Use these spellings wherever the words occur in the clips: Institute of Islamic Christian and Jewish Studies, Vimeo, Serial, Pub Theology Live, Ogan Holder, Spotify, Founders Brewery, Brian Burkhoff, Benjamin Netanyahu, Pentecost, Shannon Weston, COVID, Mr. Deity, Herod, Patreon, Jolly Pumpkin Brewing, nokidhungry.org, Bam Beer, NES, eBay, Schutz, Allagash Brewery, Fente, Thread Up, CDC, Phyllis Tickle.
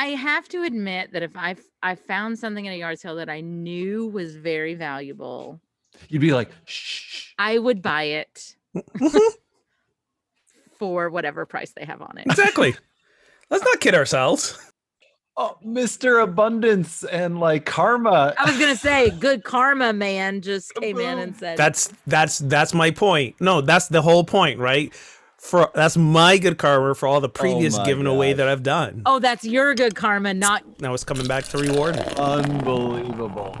I have to admit that if I found something in a yard sale that I knew was very valuable, you'd be like, shh. I would buy it for whatever price they have on it. Exactly. Let's not kid ourselves. Oh, Mr. Abundance and like karma. I was gonna say, good karma, man, just came in and said, "That's my point." No, that's the whole point, right? For that's my good karma for all the previous giving away that I've done. Oh, that's your good karma, not. Now it's coming back to reward me. Unbelievable.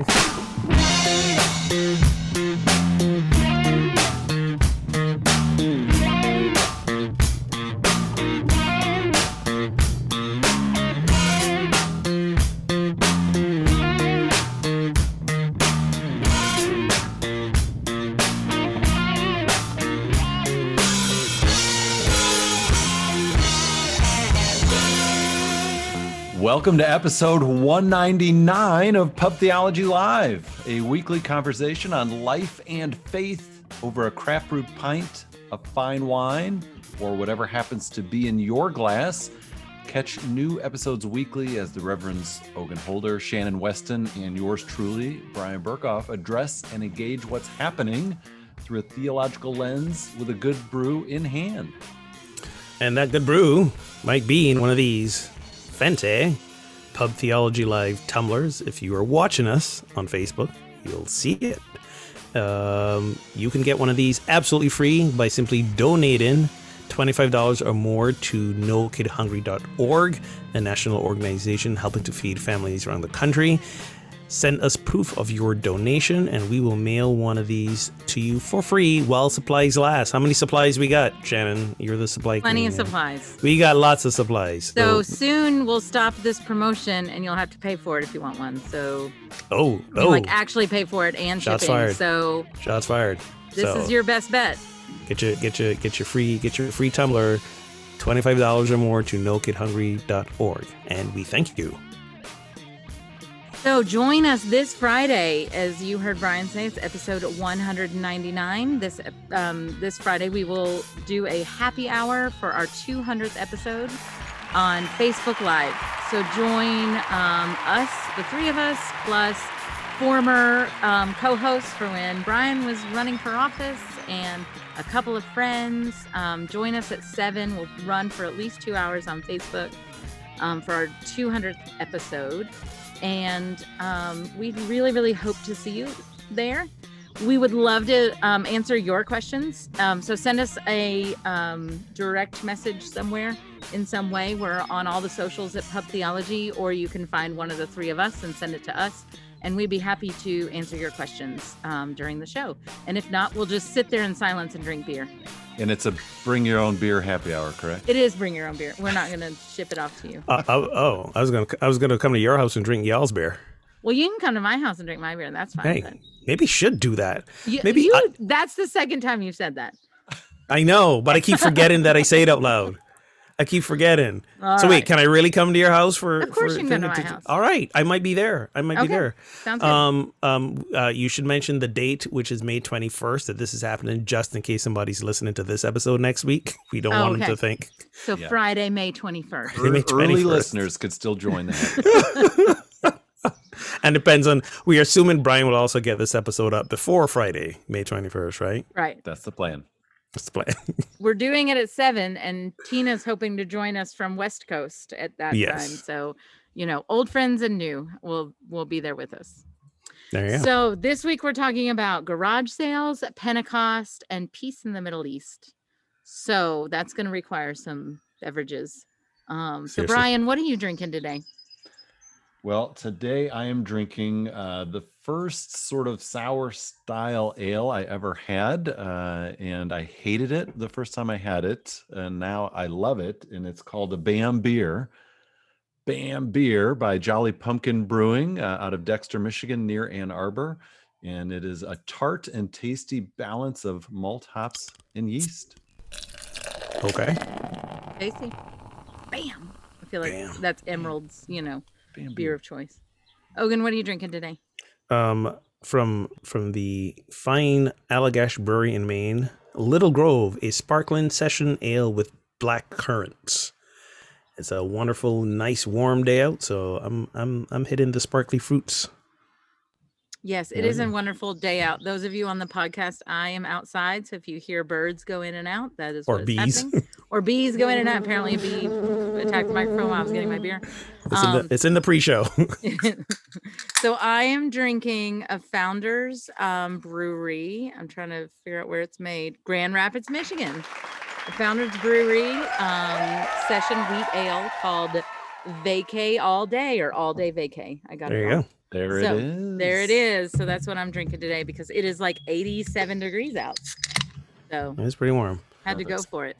Welcome to episode 199 of Pub Theology Live, a weekly conversation on life and faith over a craft brewed pint, a fine wine, or whatever happens to be in your glass. Catch new episodes weekly as the Reverends Ogan Holder, Shannon Weston, and yours truly, Brian Burkhoff, address and engage what's happening through a theological lens with a good brew in hand. And that good brew might be in one of these Fente Pub Theology Live tumblers. If you are watching us on Facebook, you'll see it. You can get one of these absolutely free by simply donating $25 or more to nokidhungry.org, a national organization helping to feed families around the country. Send us proof of your donation and we will mail one of these to you for free while supplies last. How many supplies we got, Shannon? You're the supply Plenty queen. Of supplies. We got lots of supplies. So soon we'll stop this promotion and you'll have to pay for it if you want one. So actually pay for it and shipping. Shots fired. So shots fired. This is your best bet. Get your free tumbler, $25 or more to nokidhungry.org, and we thank you. So join us this Friday. As you heard Brian say, it's episode 199. This Friday, we will do a happy hour for our 200th episode on Facebook Live. So join us, the three of us, plus former co-hosts for when Brian was running for office and a couple of friends. Join us at 7. We'll run for at least 2 hours on Facebook for our 200th episode. And we really, really hope to see you there. We would love to answer your questions. So send us a direct message somewhere in some way. We're on all the socials at Pub Theology, or you can find one of the three of us and send it to us. And we'd be happy to answer your questions during the show. And if not, we'll just sit there in silence and drink beer. And it's a bring your own beer happy hour, correct? It is bring your own beer. We're not going to ship it off to you. I was gonna come to your house and drink y'all's beer. Well, you can come to my house and drink my beer. That's fine. Hey, maybe should do that. That's the second time you've said that. I know, but I keep forgetting that I say it out loud. I keep forgetting. Wait, can I really come to your house for? Of course, you can come to my house. All right, I might be there. Sounds good. You should mention the date, which is May 21st. That this is happening, just in case somebody's listening to this episode next week. We don't want them to think. So yeah. Friday, May 21st. Early listeners could still join that. And depends on. We are assuming Brian will also get this episode up before Friday, May 21st, right? Right. That's the plan. We're doing it at 7, and Tina's hoping to join us from West Coast at that time. So, old friends and new will be there with us. There you go. So this week we're talking about garage sales, Pentecost, and peace in the Middle East. So that's going to require some beverages. So Brian, what are you drinking today? Well, today I am drinking the first sort of sour style ale I ever had, and I hated it the first time I had it, and now I love it, and it's called the Bam Beer. Bam Beer by Jolly Pumpkin Brewing out of Dexter, Michigan, near Ann Arbor, and it is a tart and tasty balance of malt, hops, and yeast. Okay. Tasty. Bam. I feel like that's Emerald's, beer of choice. Ogan, what are you drinking today? From the fine Allagash Brewery in Maine, Little Grove, a sparkling session ale with black currants. It's a wonderful, nice, warm day out, so I'm hitting the sparkly fruits. Yes, it is a wonderful day out. Those of you on the podcast, I am outside, so if you hear birds go in and out, that is what is happening. Or bees go in and out. Apparently a bee attacked the microphone while I was getting my beer. It's in the pre-show. So I am drinking a Founders Brewery. I'm trying to figure out where it's made. Grand Rapids, Michigan. The Founders Brewery session wheat ale called Vacay All Day or All Day Vacay. I got it. There you go. There it is. So that's what I'm drinking today because it is like 87 degrees out. So it's pretty warm. Had to go for it.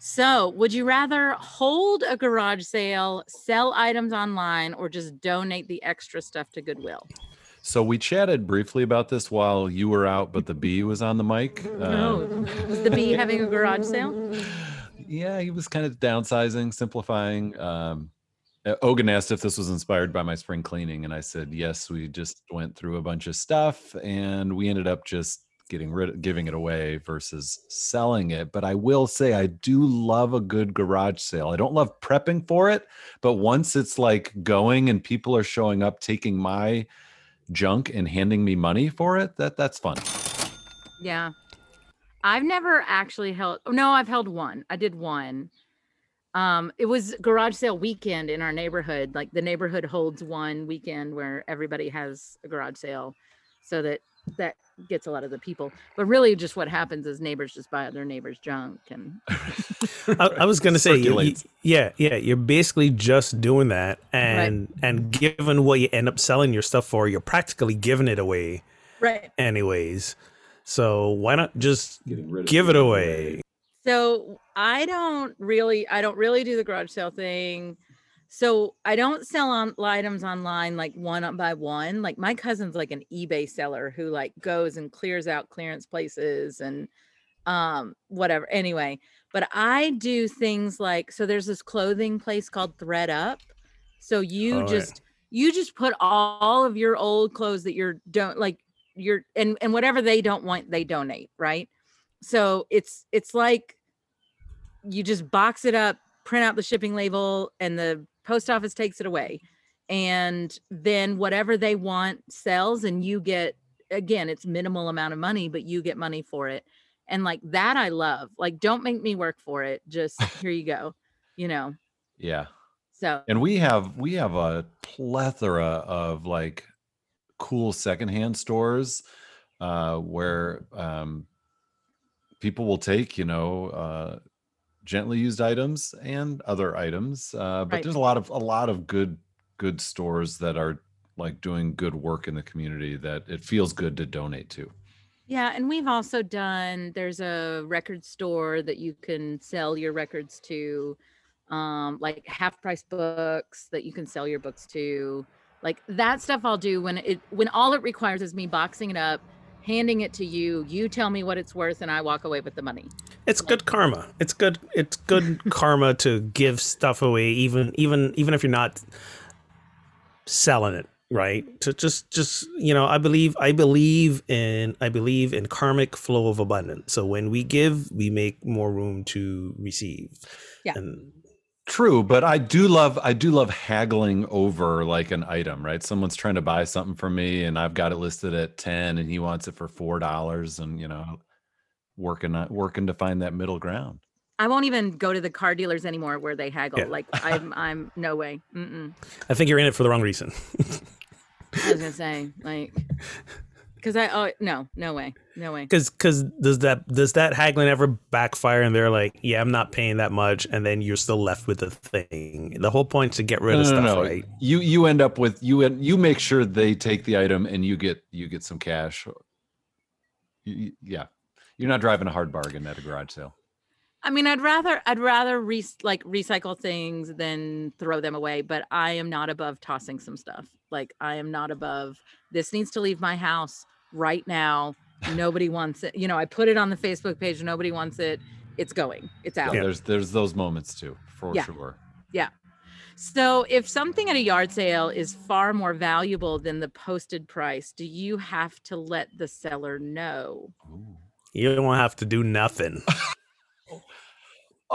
So would you rather hold a garage sale, sell items online, or just donate the extra stuff to Goodwill? So we chatted briefly about this while you were out, but the bee was on the mic. Was the bee having a garage sale? Yeah, he was kind of downsizing, simplifying. Ogan asked if this was inspired by my spring cleaning, and I said yes. We just went through a bunch of stuff, and we ended up just giving it away versus selling it. But I will say I do love a good garage sale. I don't love prepping for it, but once it's like going and people are showing up, taking my junk and handing me money for it, that's fun. Yeah, I've never actually held. No, I've held one. I did one. It was garage sale weekend in our neighborhood. Like the neighborhood holds one weekend where everybody has a garage sale, so that gets a lot of the people. But really, just what happens is neighbors just buy other neighbors' junk. And I was going to say, yeah, you're basically just doing that, and right. And given what you end up selling your stuff for, you're practically giving it away, right? Anyways, so why not just give it away? So I don't really do the garage sale thing. So I don't sell items online like one by one. Like my cousin's like an eBay seller who like goes and clears out clearance places and whatever. Anyway, but I do things like, so there's this clothing place called Thread Up. So you just put all of your old clothes that you're don't like your and whatever they don't want, they donate, right? So it's like you just box it up, print out the shipping label, and the post office takes it away. And then whatever they want sells, and you get, again, it's minimal amount of money, but you get money for it. And like that I love. Like, don't make me work for it. Just here you go, you know? Yeah. So. And we have a plethora of like cool secondhand stores where people will take, gently used items and other items. But there's a lot of good stores that are like doing good work in the community that it feels good to donate to. Yeah. And we've also done, there's a record store that you can sell your records to, like half price books that you can sell your books to. Like that stuff I'll do when all it requires is me boxing it up, handing it to you, you tell me what it's worth, and I walk away with the money. It's good karma. It's good karma to give stuff away, even if you're not selling it, right? To just I believe in karmic flow of abundance. So when we give, we make more room to receive. Yeah. And true, but I do love haggling over like an item, right? Someone's trying to buy something from me and I've got it listed at 10 and he wants it for $4 and working to find that middle ground. I won't even go to the car dealers anymore where they haggle. Yeah. Like I'm no way. Mm-mm. I think you're in it for the wrong reason. I was going to say like cuz no way. Cuz does that haggling ever backfire and they're like, yeah, I'm not paying that much, and then you're still left with the thing. The whole point is to get rid of stuff, right? You end up with you make sure they take the item and you get some cash. Yeah. You're not driving a hard bargain at a garage sale. I mean, I'd rather recycle things than throw them away, but I am not above tossing some stuff. Like I am not above this needs to leave my house right now. Nobody wants it. I put it on the Facebook page. Nobody wants it. It's going. It's out. Yeah, there's those moments too, for sure. Yeah. So if something at a yard sale is far more valuable than the posted price, do you have to let the seller know? Ooh. You don't have to do nothing.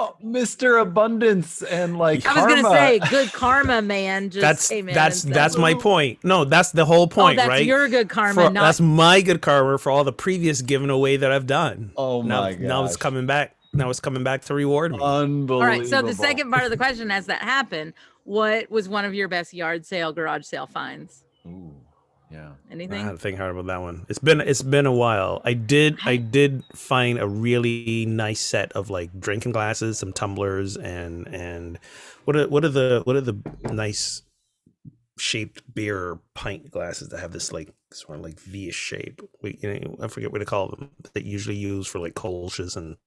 Oh, Mr. Abundance and like karma. I was gonna say good karma, man. Just that's my point. No, that's the whole point, right? That's your good karma. That's my good karma for all the previous giving away that I've done. Oh my god! Now it's coming back. Now it's coming back to reward me. Unbelievable. All right. So the second part of the question, as that happened, what was one of your best yard sale, garage sale finds? Ooh, yeah. Anything? I had to think hard about that one. It's been a while. I did find a really nice set of like drinking glasses, some tumblers, and what are the nice shaped beer pint glasses that have this like sort of like V shape. I forget what to call them. They usually use for like Kolsch's and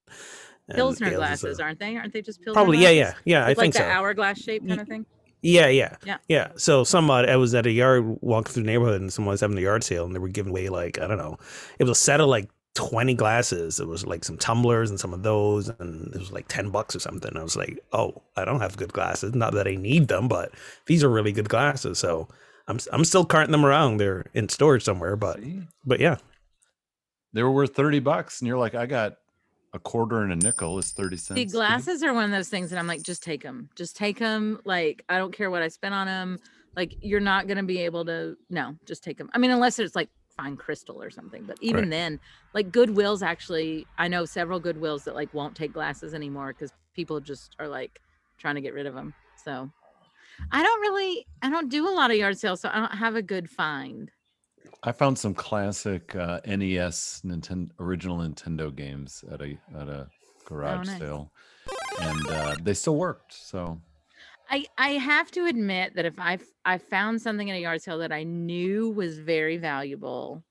Pilsner glasses, aren't they? Aren't they just Pilsner? Probably, glasses? yeah. I think so. Like the hourglass shape kind of thing. Yeah. So somebody, I was at a yard walking through the neighborhood, and someone was having a yard sale, and they were giving away like I don't know. It was a set of like 20 glasses. It was like some tumblers and some of those, and it was like $10 or something. I was like, oh, I don't have good glasses. Not that I need them, but these are really good glasses. So I'm still carting them around. They're in storage somewhere, but yeah, they were worth $30, and you're like, I got a quarter and a nickel is 30 cents. The glasses are one of those things that I'm like, just take them. Like I don't care what I spent on them. Like you're not gonna be able to. No, just take them. I mean, unless it's like fine crystal or something. But even then, like Goodwills actually, I know several Goodwills that like won't take glasses anymore because people just are like trying to get rid of them. So I don't do a lot of yard sales, so I don't have a good find. I found some classic NES, original Nintendo games at a garage sale, and they still worked. So I have to admit that if I found something at a yard sale that I knew was very valuable,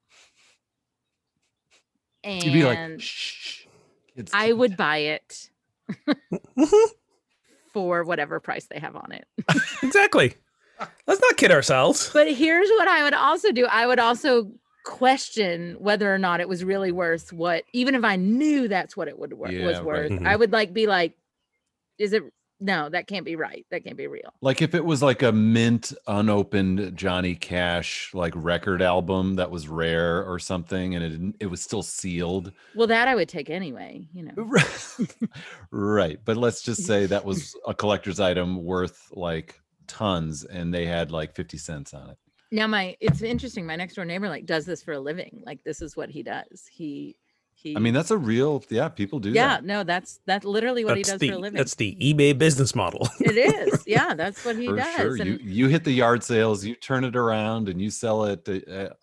and you'd be like, shh, I would buy it. For whatever price they have on it. Exactly. Let's not kid ourselves. But here's what I would also do. I would also question whether or not it was really worth what, even if I knew that's what it would was worth. Mm-hmm. I would like be like, is it? No, that can't be right. That can't be real. Like if it was like a mint unopened Johnny Cash like record album that was rare or something, and it was still sealed. Well, that I would take anyway, you know. Right. But let's just say that was a collector's item worth like tons, and they had like 50 cents on it. Now it's interesting. My next door neighbor like does this for a living. Like this is what he does. I mean, that's a real, people do that. Yeah, no, that's literally what he does for a living. That's the eBay business model. It is. Yeah, that's what he does. Sure. And you hit the yard sales, you turn it around, and you sell it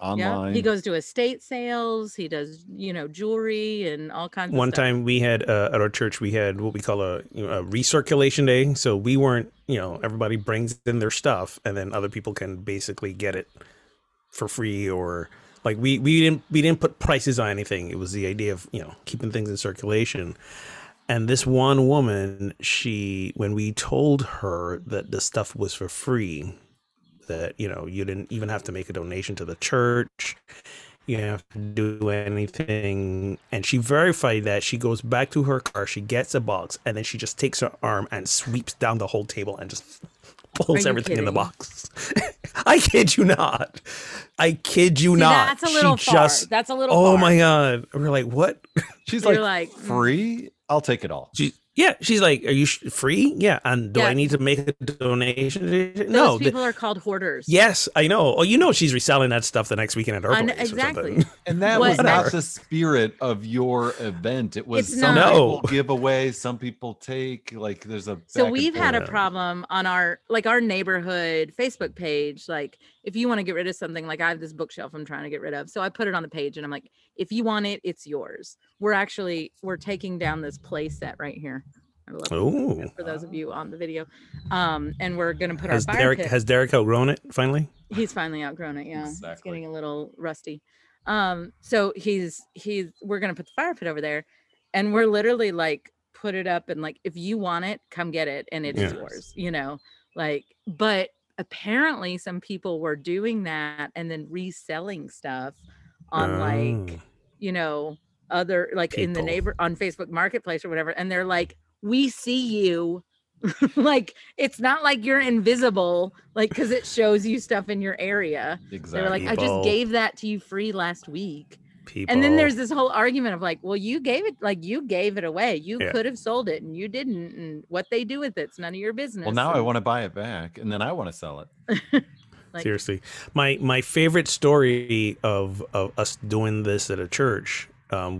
online. Yeah. He goes to estate sales. He does, jewelry and all kinds of stuff. One time we had, at our church, we had what we call a recirculation day. So we weren't, everybody brings in their stuff, and then other people can basically get it for free or... Like we didn't put prices on anything. It was the idea of, keeping things in circulation. And this one woman, when we told her that the stuff was for free, that, you didn't even have to make a donation to the church, you didn't have to do anything. And she verified that. She goes back to her car, she gets a box, and then she just takes her arm and sweeps down the whole table and just pulls everything in the box. I kid you not. That's a little far. That's a little far. Oh my God. We're like, what? She's like, free? I'll take it all. She's like, are you free? Yeah. And do I need to make a donation? No. Those people are called hoarders. Yes, I know. Oh, she's reselling that stuff the next weekend at her place. Exactly. And that was not the spirit of your event. It was people give away, some people take. Like there's a. So we've had a problem on our neighborhood Facebook page. Like if you want to get rid of something, like I have this bookshelf I'm trying to get rid of. So I put it on the page and I'm like, if you want it, it's yours. We're taking down this play set right here. I love it for those of you on the video. And we're going to put our fire pit. Has Derek outgrown it finally? He's finally outgrown it. Yeah. Exactly. It's getting a little rusty. So we're going to put the fire pit over there, and we're literally like, put it up and like, if you want it, come get it. And it's yours, but apparently some people were doing that and then reselling stuff on other like people in the neighbor on Facebook Marketplace or whatever, and they're like, we see you. Like it's not like you're invisible, like because it shows you stuff in your area. Exactly. They're like, I just gave that to you free last week. people. And then there's this whole argument of like, well, you gave it away. You could have sold it and you didn't. And what they do with it's none of your business. Well, now I want to buy it back and then I want to sell it. Seriously. My favorite story of us doing this at a church,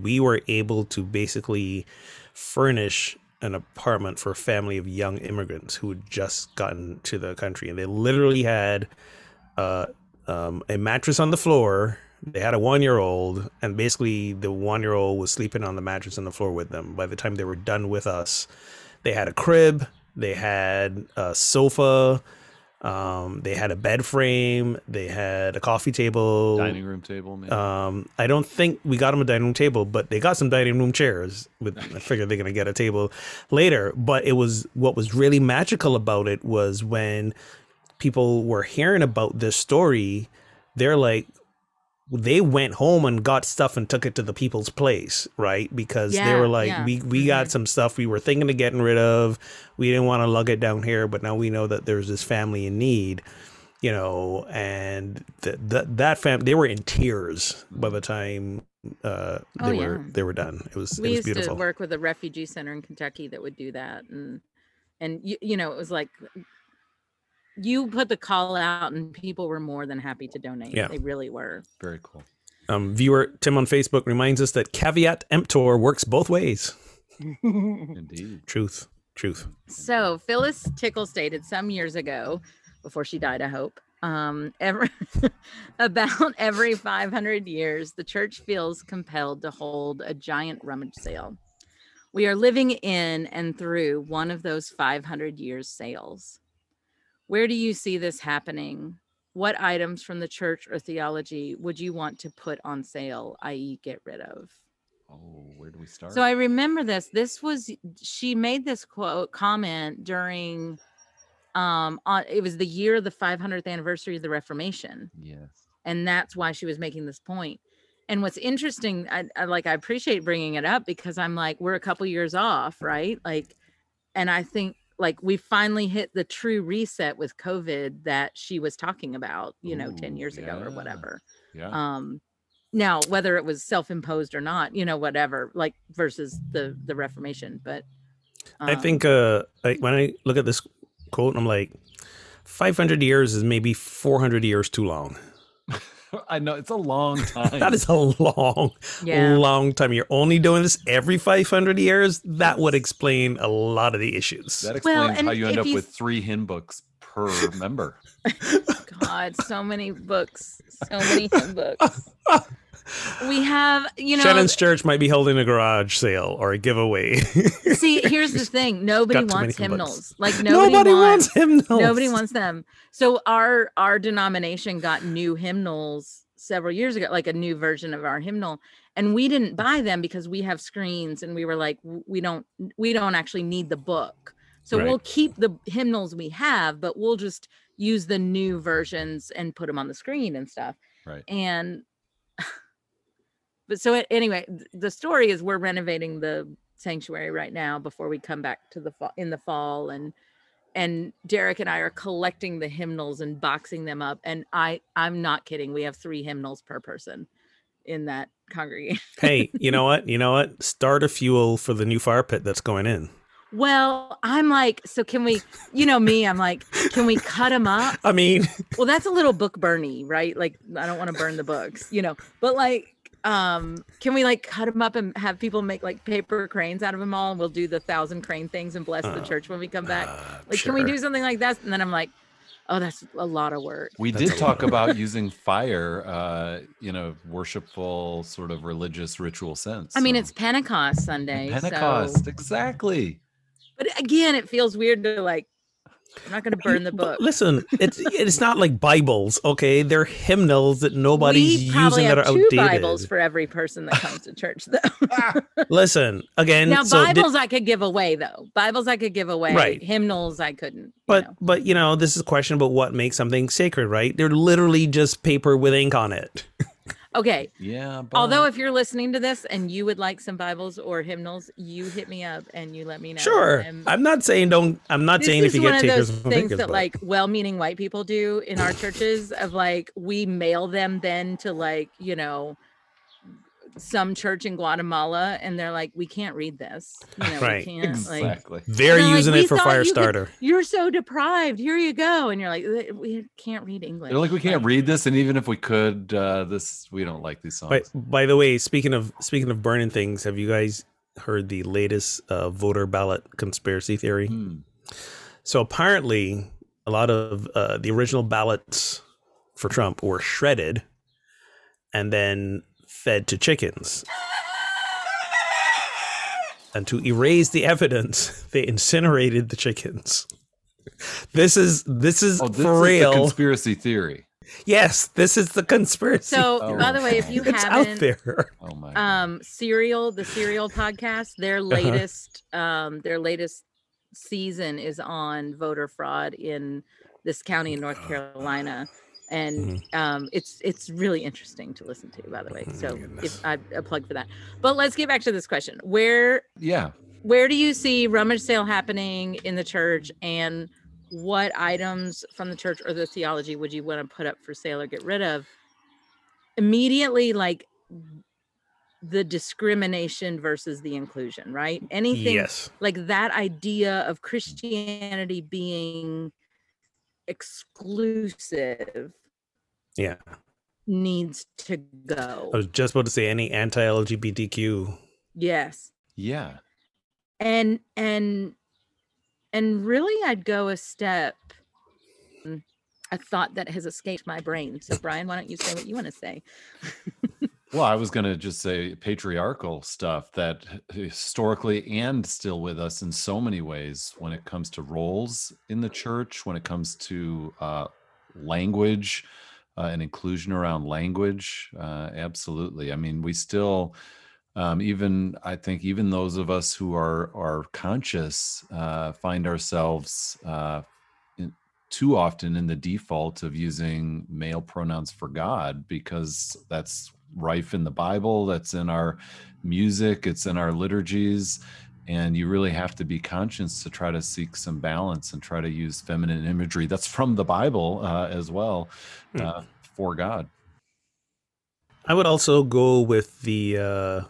we were able to basically furnish an apartment for a family of young immigrants who had just gotten to the country. And they literally had a mattress on the floor. They had a 1-year-old, and basically the 1-year-old was sleeping on the mattress on the floor with them. By the time they were done with us, they had a crib, they had a sofa, they had a bed frame, they had a coffee table, dining room table. Maybe. I don't think we got them a dining room table, but they got some dining room chairs. I figure they're gonna get a table later. But it was what was really magical about it was when people were hearing about this story, they're like, they went home and got stuff and took it to the people's place, right? Because they were like, we got some stuff we were thinking of getting rid of. We didn't want to lug it down here, but now we know that there's this family in need, you know, and that family, they were in tears by the time they were done. It was beautiful. We used to work with a refugee center in Kentucky that would do that. And you know, it was like, you put the call out and people were more than happy to donate. Yeah. They really were. Very cool. Viewer Tim on Facebook reminds us that caveat emptor works both ways. Indeed. Truth. So Phyllis Tickle stated some years ago, before she died, I hope, about every 500 years, the church feels compelled to hold a giant rummage sale. We are living in and through one of those 500 years sales. Where do you see this happening? What items from the church or theology would you want to put on sale, i.e. get rid of? Oh, where do we start? So I remember this. She made this comment during, it was the year of the 500th anniversary of the Reformation. Yes. And that's why she was making this point. And what's interesting, I appreciate bringing it up because I'm like, we're a couple years off, right? Like, and I think, like, we finally hit the true reset with COVID that she was talking about, you know, 10 years ago or whatever. Yeah. Now, whether it was self-imposed or not, you know, whatever, like versus the Reformation. But I think when I look at this quote, I'm like, 500 years is maybe 400 years too long. I know, it's a long time. That is a long time. You're only doing this every 500 years. That would explain a lot of the issues. That explains how you end up with 3 hymn books per member. God, so many books. So many hymn books. We have, you know, Shannon's church might be holding a garage sale or a giveaway. See, here's the thing. Nobody wants hymnals. Like nobody wants hymnals. Nobody wants them. So our denomination got new hymnals several years ago, like a new version of our hymnal. And we didn't buy them because we have screens and we were like, we don't actually need the book. So we'll keep the hymnals we have, but we'll just use the new versions and put them on the screen and stuff. Right. But so anyway, the story is we're renovating the sanctuary right now before we come back to the fall, and Derek and I are collecting the hymnals and boxing them up. And I'm not kidding. We have 3 hymnals per person in that congregation. Hey, you know what? Start a fuel for the new fire pit that's going in. Well, I'm like, so can we, you know me, I'm like, can we cut them up? I mean, well, that's a little book burny, right? Like, I don't want to burn the books, you know, but like, can we like cut them up and have people make like paper cranes out of them all? And we'll do the 1,000 crane things and bless the church when we come back. Like, sure. Can we do something like that? And then I'm like, oh, that's a lot of work. We did talk about using fire, you know, worshipful sort of religious ritual sense. I mean, it's Pentecost Sunday. Pentecost, so. Exactly. But again, it feels weird to like, I'm not going to burn the book. But listen, it's not like Bibles, okay? They're hymnals that nobody's using that are outdated. We probably have 2 Bibles for every person that comes to church, though. Listen, again. Now, Bibles I could give away, though. Bibles I could give away. Right. Hymnals I couldn't. But you know, this is a question about what makes something sacred, right? They're literally just paper with ink on it. Okay. Yeah. But... although if you're listening to this and you would like some Bibles or hymnals, you hit me up and you let me know. Sure. I'm not saying don't. I'm not saying if you get takers. This is one of those things that like well-meaning white people do in our churches of like we mail them then to like, you know, some church in Guatemala and they're like, we can't read this. You know, right. We can't, exactly. Like, they're using like, it for Firestarter. You're so deprived. Here you go. And you're like, we can't read English. They're like, we can't read this. And even if we could, we don't like these songs. By the way, speaking of burning things, have you guys heard the latest voter ballot conspiracy theory? Mm. So apparently a lot of the original ballots for Trump were shredded and then fed to chickens. And to erase the evidence, they incinerated the chickens. This is for real. Is the conspiracy theory. Yes, this is the conspiracy. So, by the way, if you it's haven't, out there. Oh my God. Serial, the Serial podcast, their latest season is on voter fraud in this county in North Carolina. And it's really interesting to listen to, by the way. So if I a plug for that, but let's get back to this question. Where do you see rummage sale happening in the church, and what items from the church or the theology would you want to put up for sale or get rid of immediately? Like the discrimination versus the inclusion, right? Anything like that idea of Christianity being exclusive needs to go. I was just about to say any anti-LGBTQ. Yes. Yeah. And really I'd go a step, a thought that has escaped my brain. So Brian, why don't you say what you want to say? Well, I was going to just say patriarchal stuff that historically and still with us in so many ways when it comes to roles in the church, when it comes to language and inclusion around language. Absolutely. I mean, we still, even those of us who are conscious find ourselves too often in the default of using male pronouns for God, because that's rife in the Bible, that's in our music, it's in our liturgies, and you really have to be conscious to try to seek some balance and try to use feminine imagery that's from the Bible as well for God. I would also go with the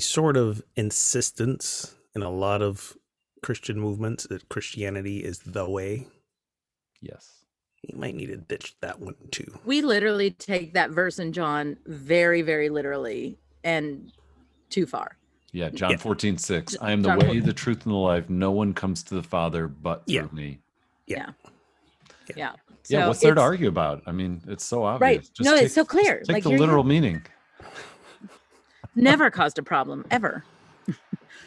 sort of insistence in a lot of Christian movements that Christianity is the way. Yes. You might need to ditch that one too. We literally take that verse in John very, very literally and too far. Yeah, John 14:6. I am the way, the truth, and the life. No one comes to the Father but through me. Yeah. So what's there to argue about? I mean, it's so obvious. Right. It's so clear. Take like the literal meaning. Never caused a problem, ever.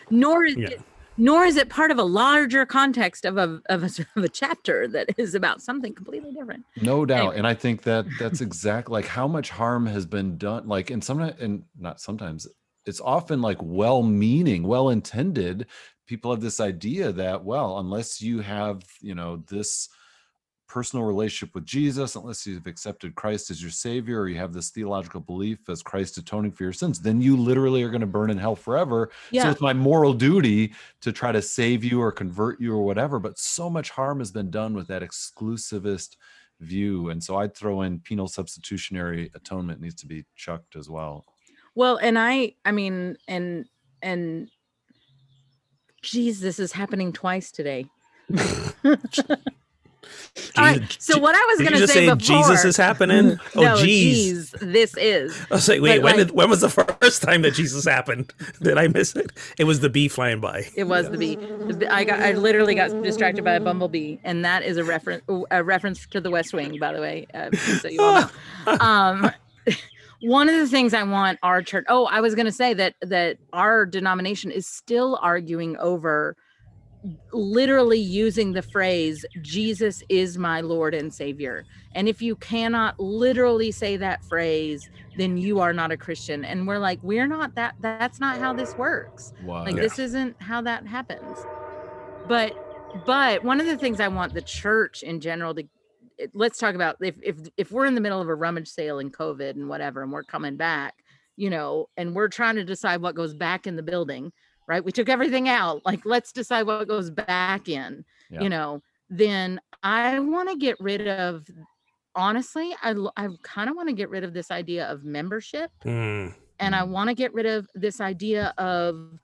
Nor is it part of a larger context of a chapter that is about something completely different. No doubt. Anyway. And I think that's exactly like how much harm has been done. Like, it's often like well-meaning, well-intended. People have this idea that, well, unless you have, this personal relationship with Jesus, unless you've accepted Christ as your savior, or you have this theological belief as Christ atoning for your sins, then you literally are going to burn in hell forever. Yeah. So it's my moral duty to try to save you or convert you or whatever. But so much harm has been done with that exclusivist view. And so I'd throw in penal substitutionary atonement needs to be chucked as well. Well, and I mean, geez, this is happening twice today. Jesus. All right, so what I was going to say before Jesus is happening. Oh, no, geez, this is. I was like, wait, when was the first time that Jesus happened? Did I miss it? It was the bee flying by. It was the bee. I literally got distracted by a bumblebee, and that is a reference to The West Wing, by the way. So you all know. One of the things I want our church. Oh, I was going to say that our denomination is still arguing over. Literally using the phrase Jesus is my Lord and Savior, and if you cannot literally say that phrase, then you are not a Christian. And we're like, we're not that. That's not how this works. Wow. Like this isn't how that happens. But one of the things I want the church in general to let's talk about if we're in the middle of a rummage sale and COVID and whatever, and we're coming back, and we're trying to decide what goes back in the building. Right? We took everything out. Like, let's decide what goes back in, then I want to get rid of honestly, I kind of want to get rid of this idea of membership. Mm. And I want to get rid of this idea of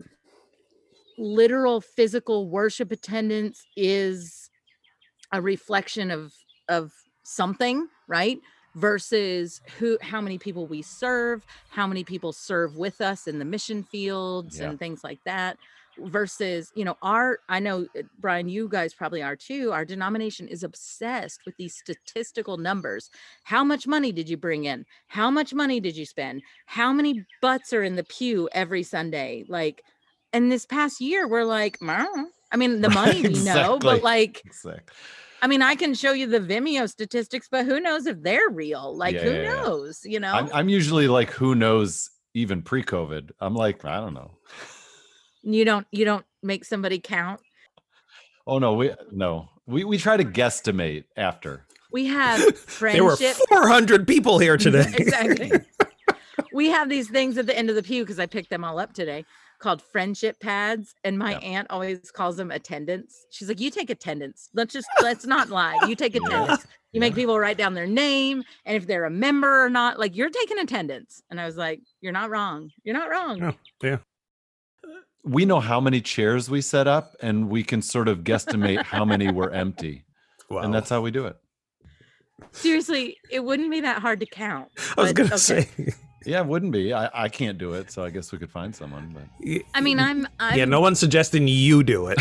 literal physical worship attendance is a reflection of something, right? Versus how many people we serve, how many people serve with us in the mission fields and things like that. Versus, you know, I know, Brian, you guys probably are too. Our denomination is obsessed with these statistical numbers. How much money did you bring in? How much money did you spend? How many butts are in the pew every Sunday? Like, and this past year, we're like, I mean, the money we know, but like, I mean, I can show you the Vimeo statistics, but who knows if they're real? Like, who knows? You know, I'm usually like, who knows, even pre-COVID? I'm like, I don't know. You don't make somebody count. Oh no, we try to guesstimate after. We have friendship. There were 400 people here today. Exactly. We have these things at the end of the pew because I picked them all up today called friendship pads, and my aunt always calls them attendance. She's like, "You take attendance. Let's not lie. You take attendance. You make people write down their name and if they're a member or not. Like you're taking attendance." And I was like, "You're not wrong. You're not wrong." Oh, yeah. We know how many chairs we set up and we can sort of guesstimate how many were empty. Wow. And that's how we do it. Seriously, it wouldn't be that hard to count. I was going to say. Yeah, it wouldn't be. I can't do it. So I guess we could find someone. But I mean, I'm no one's suggesting you do it.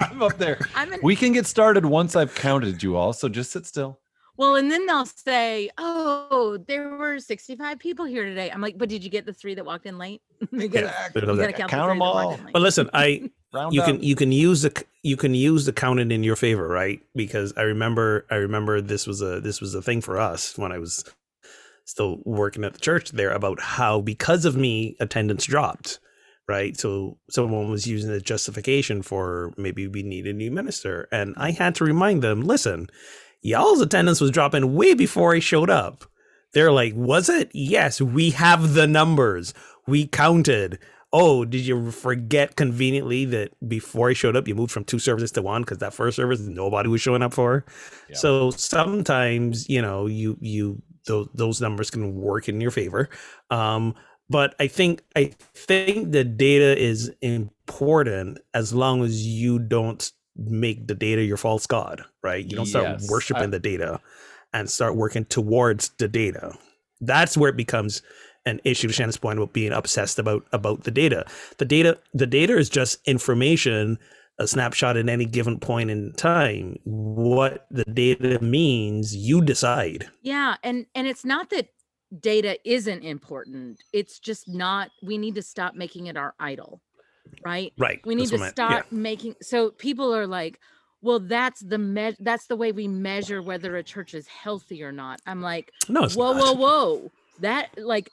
I'm up there. We can get started once I've counted you all. So just sit still. Well, and then they'll say, "Oh, there were 65 people here today." I'm like, "But did you get the three that walked in late?" you gotta count them all. But listen, you can use the counting in your favor, right? Because I remember this was a thing for us when I was still working at the church there about how because of me attendance dropped, right? So someone was using a justification for maybe we need a new minister, and I had to remind them, listen. Y'all's attendance was dropping way before I showed up. They're like, was it? Yes, we have the numbers. We counted. Oh, did you forget conveniently that before I showed up, you moved from two services to one because that first service nobody was showing up for? Yeah. So sometimes, you know, those numbers can work in your favor. But I think the data is important as long as you don't make the data your false god, right? You don't start worshiping the data and start working towards the data. That's where it becomes an issue to Shannon's point about being obsessed about the data. The data is just information, a snapshot at any given point in time. What the data means, you decide. Yeah, and it's not that data isn't important. It's just not, we need to stop making it our idol. Right. We need to stop making. So people are like, "Well, that's the way we measure whether a church is healthy or not." I'm like, "No, it's not. Whoa! That like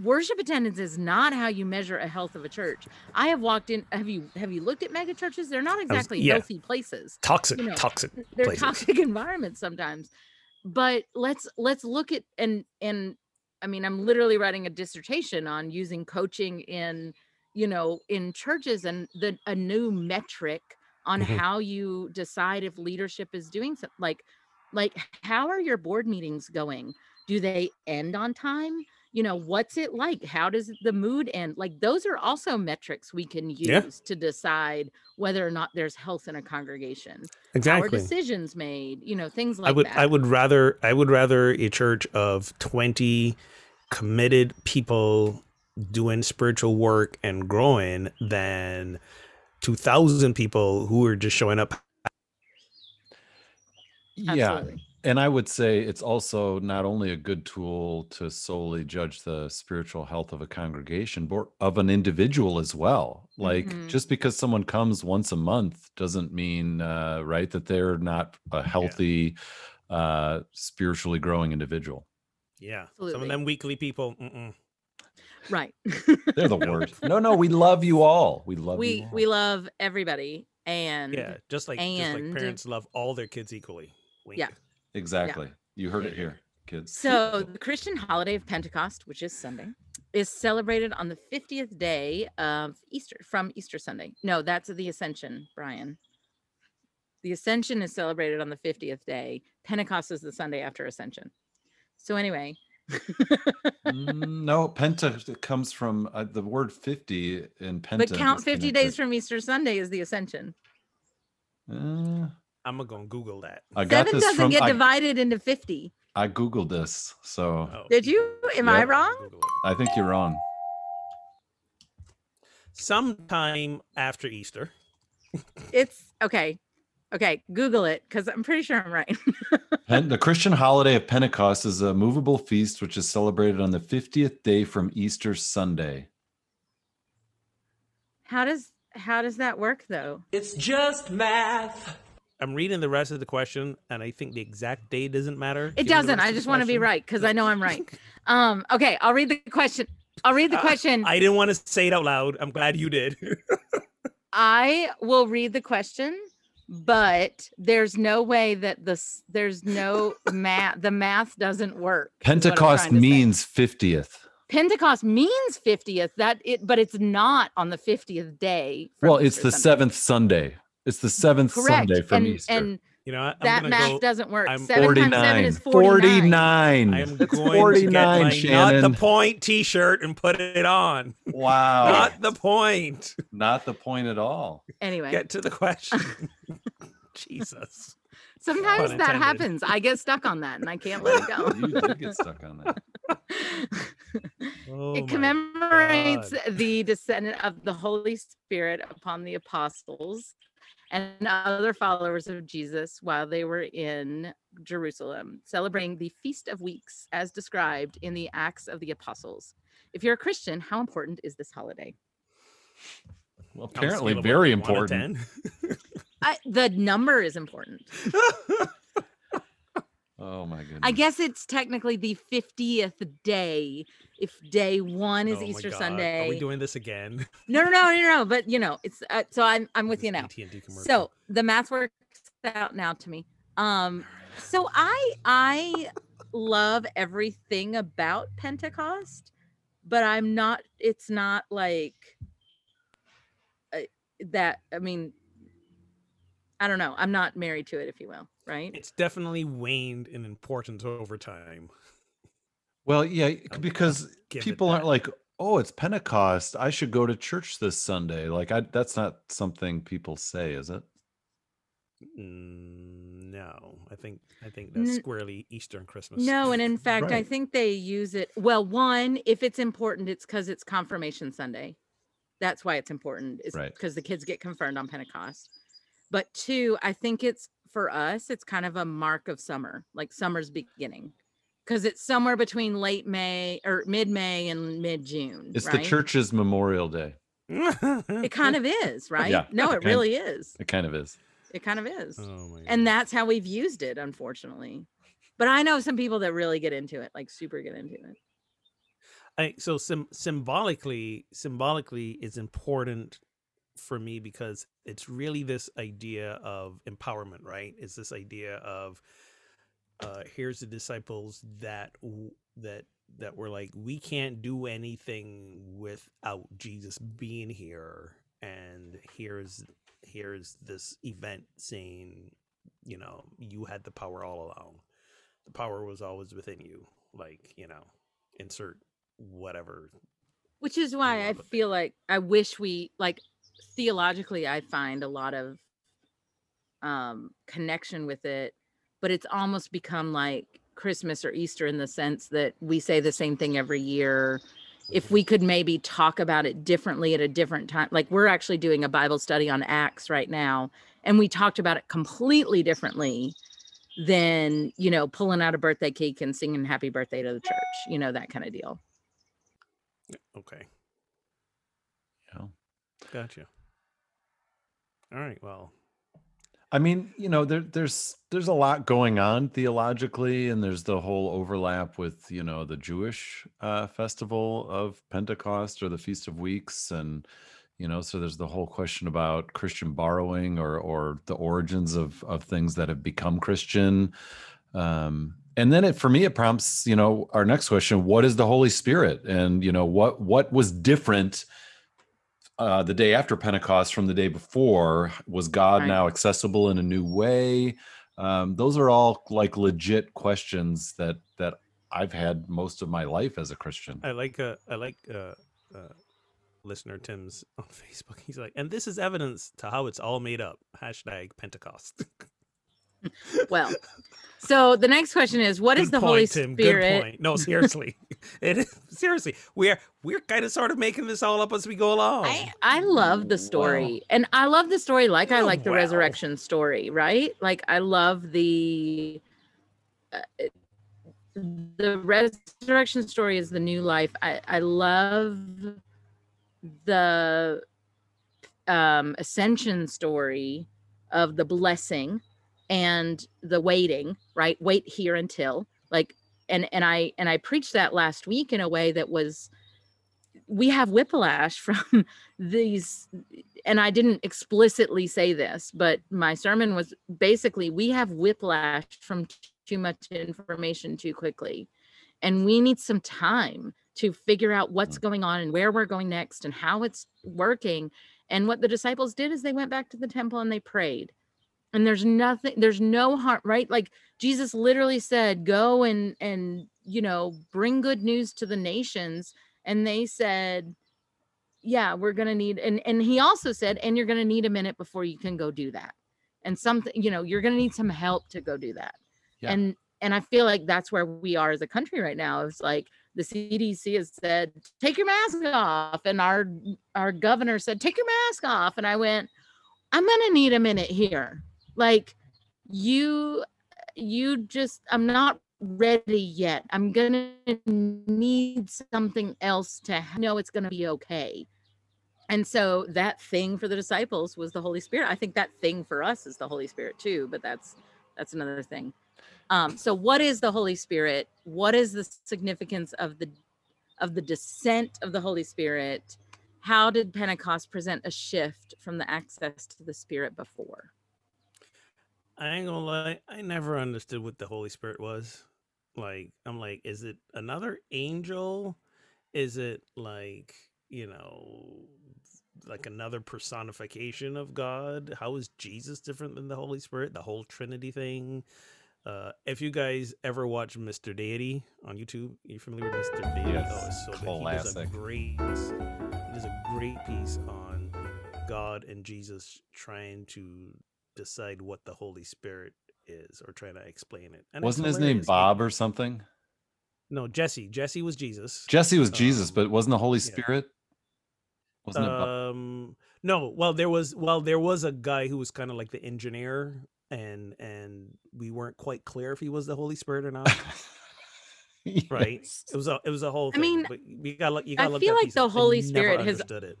worship attendance is not how you measure a health of a church." I have walked in. Have you looked at mega churches? They're not exactly healthy places. Toxic, you know, They're places. Toxic environments sometimes. But let's look at and I mean, I'm literally writing a dissertation on using coaching in, you know, in churches and a new metric on how you decide if leadership is doing something. Like how are your board meetings going? Do they end on time? You know, what's it like? How does the mood end? Like those are also metrics we can use to decide whether or not there's health in a congregation. Exactly. How are decisions made? You know, things like that. I would rather a church of 20 committed people doing spiritual work and growing than 2,000 people who are just showing up. Yeah. Absolutely. And I would say it's also not only a good tool to solely judge the spiritual health of a congregation, but of an individual as well. Like just because someone comes once a month doesn't mean, right, that they're not a healthy, spiritually growing individual. Yeah. Absolutely. Some of them weekly people. Mm-mm. Right. They're the worst. No, we love you all. We love you all. We love everybody. And just like parents love all their kids equally. Wink. Yeah. Exactly. Yeah. You heard it here, kids. So the Christian holiday of Pentecost, which is Sunday, is celebrated on the 50th day of Easter from Easter Sunday. No, that's the Ascension, Brian. The Ascension is celebrated on the 50th day. Pentecost is the Sunday after Ascension. So anyway. No, Penta comes from the word 50 in Penta. But count 50 days from Easter Sunday is the Ascension. I'm going to Google that. Seven doesn't get divided into 50. I Googled this, so. Oh. Did you? Am I wrong? I think you're wrong. Sometime after Easter. It's okay. Okay, Google it, because I'm pretty sure I'm right. The Christian holiday of Pentecost is a movable feast which is celebrated on the 50th day from Easter Sunday. How does that work, though? It's just math. I'm reading the rest of the question, and I think the exact day doesn't matter. It doesn't. I just want to be right, because I know I'm right. Okay, I'll read the question. I didn't want to say it out loud. I'm glad you did. I will read the question. But there's no way that the math doesn't work. Pentecost means 50th. Pentecost means 50th. But it's not on the 50th day. Well, it's the 7th Sunday. It's the 7th Sunday from Easter. And you know, that math doesn't work. 7 times 7 is 49. I'm going to get my Shannon. Not the Point t-shirt and put it on. Wow. Not the point. Not the point at all. Anyway. Get to the question. Jesus. Sometimes that happens. I get stuck on that and I can't let it go. You did get stuck on that. It commemorates the descent of the Holy Spirit upon the apostles and other followers of Jesus while they were in Jerusalem, celebrating the Feast of Weeks as described in the Acts of the Apostles. If you're a Christian, how important is this holiday? Well, apparently very important. The number is important. Oh my goodness. I guess it's technically the 50th day. If day one is Easter Sunday. Are we doing this again? No. But you know, it's so I'm with you now. So the math works out now to me. So I love everything about Pentecost, but I'm not. It's not like that. I mean, I don't know. I'm not married to it, if you will. Right? It's definitely waned in importance over time. Well, yeah, because people aren't like, oh, it's Pentecost. I should go to church this Sunday. Like, that's not something people say, is it? No, I think that's squarely Easter and Christmas. No, and in fact, right. I think they use it. Well, one, if it's important, it's because it's Confirmation Sunday. That's why it's important. It's because the kids get confirmed on Pentecost. But two, I think it's, for us, it's kind of a mark of summer, like summer's beginning, because it's somewhere between late May or mid-May and mid-June. It's the church's Memorial Day. It kind of is, right? Yeah, no, it really is. It kind of is. It kind of is. Oh my God. And that's how we've used it, unfortunately. But I know some people that really get into it, like super get into it. So symbolically, it's important for me because it's really this idea of empowerment, right? It's this idea of here's the disciples that were like, we can't do anything without Jesus being here, and here's this event saying, you know, you had the power all along. The power was always within you, like, you know, insert whatever. Which is why I feel like I wish we theologically, I find a lot of connection with it, but it's almost become like Christmas or Easter in the sense that we say the same thing every year. If we could maybe talk about it differently at a different time, like we're actually doing a Bible study on Acts right now, and we talked about it completely differently than, you know, pulling out a birthday cake and singing happy birthday to the church, you know, that kind of deal. Okay. Yeah. Gotcha. All right. Well, I mean, you know, there's a lot going on theologically, and there's the whole overlap with, you know, the Jewish festival of Pentecost or the Feast of Weeks, and you know, so there's the whole question about Christian borrowing or the origins of things that have become Christian. And then for me it prompts, you know, our next question: what is the Holy Spirit, and you know what was different the day after Pentecost from the day before, was God now accessible in a new way? Those are all like legit questions that I've had most of my life as a Christian. I like listener Tim's on Facebook. He's like, and this is evidence to how it's all made up. Hashtag Pentecost. Well, so the next question is, what is the Holy Spirit? Good point. No, seriously. It is, seriously. We're kind of sort of making this all up as we go along. I love the story. Wow. And I love the story I like the resurrection story, right? Like I love the resurrection story is the new life. I love the ascension story of the blessing and the waiting, right? Wait here until I preached that last week in a way that was, we have whiplash from these, and I didn't explicitly say this, but my sermon was basically, we have whiplash from too much information too quickly. And we need some time to figure out what's going on and where we're going next and how it's working. And what the disciples did is they went back to the temple and they prayed. And there's no harm, right? Like Jesus literally said, go and, you know, bring good news to the nations. And they said, yeah, we're going to need, and he also said, and you're going to need a minute before you can go do that. And something, you know, you're going to need some help to go do that. Yeah. And I feel like that's where we are as a country right now. It's like the CDC has said, take your mask off. And our governor said, take your mask off. And I went, I'm going to need a minute here. Like you just, I'm not ready yet. I'm going to need something else to know it's going to be okay. And so that thing for the disciples was the Holy Spirit. I think that thing for us is the Holy Spirit too, but that's another thing. So what is the Holy Spirit? What is the significance of the descent of the Holy Spirit? How did Pentecost present a shift from the access to the Spirit before? I ain't gonna lie, I never understood what the Holy Spirit was. Like, I'm like, is it another angel? Is it like, you know, like another personification of God? How is Jesus different than the Holy Spirit? The whole Trinity thing. If you guys ever watch Mr. Deity on YouTube, you're familiar with Mr. Deity? Yes. Oh, it's so classic. Good. He does a great piece on God and Jesus trying to decide what the Holy Spirit is or trying to explain it. And wasn't his name Bob or something? No, Jesse. Jesse was Jesus. Jesse was Jesus, but wasn't the Holy Spirit? Wasn't it Bob? No. Well, there was a guy who was kind of like the engineer, and we weren't quite clear if he was the Holy Spirit or not. Yes. Right. It was a whole thing. I mean, but you gotta look at like the Holy Spirit has it.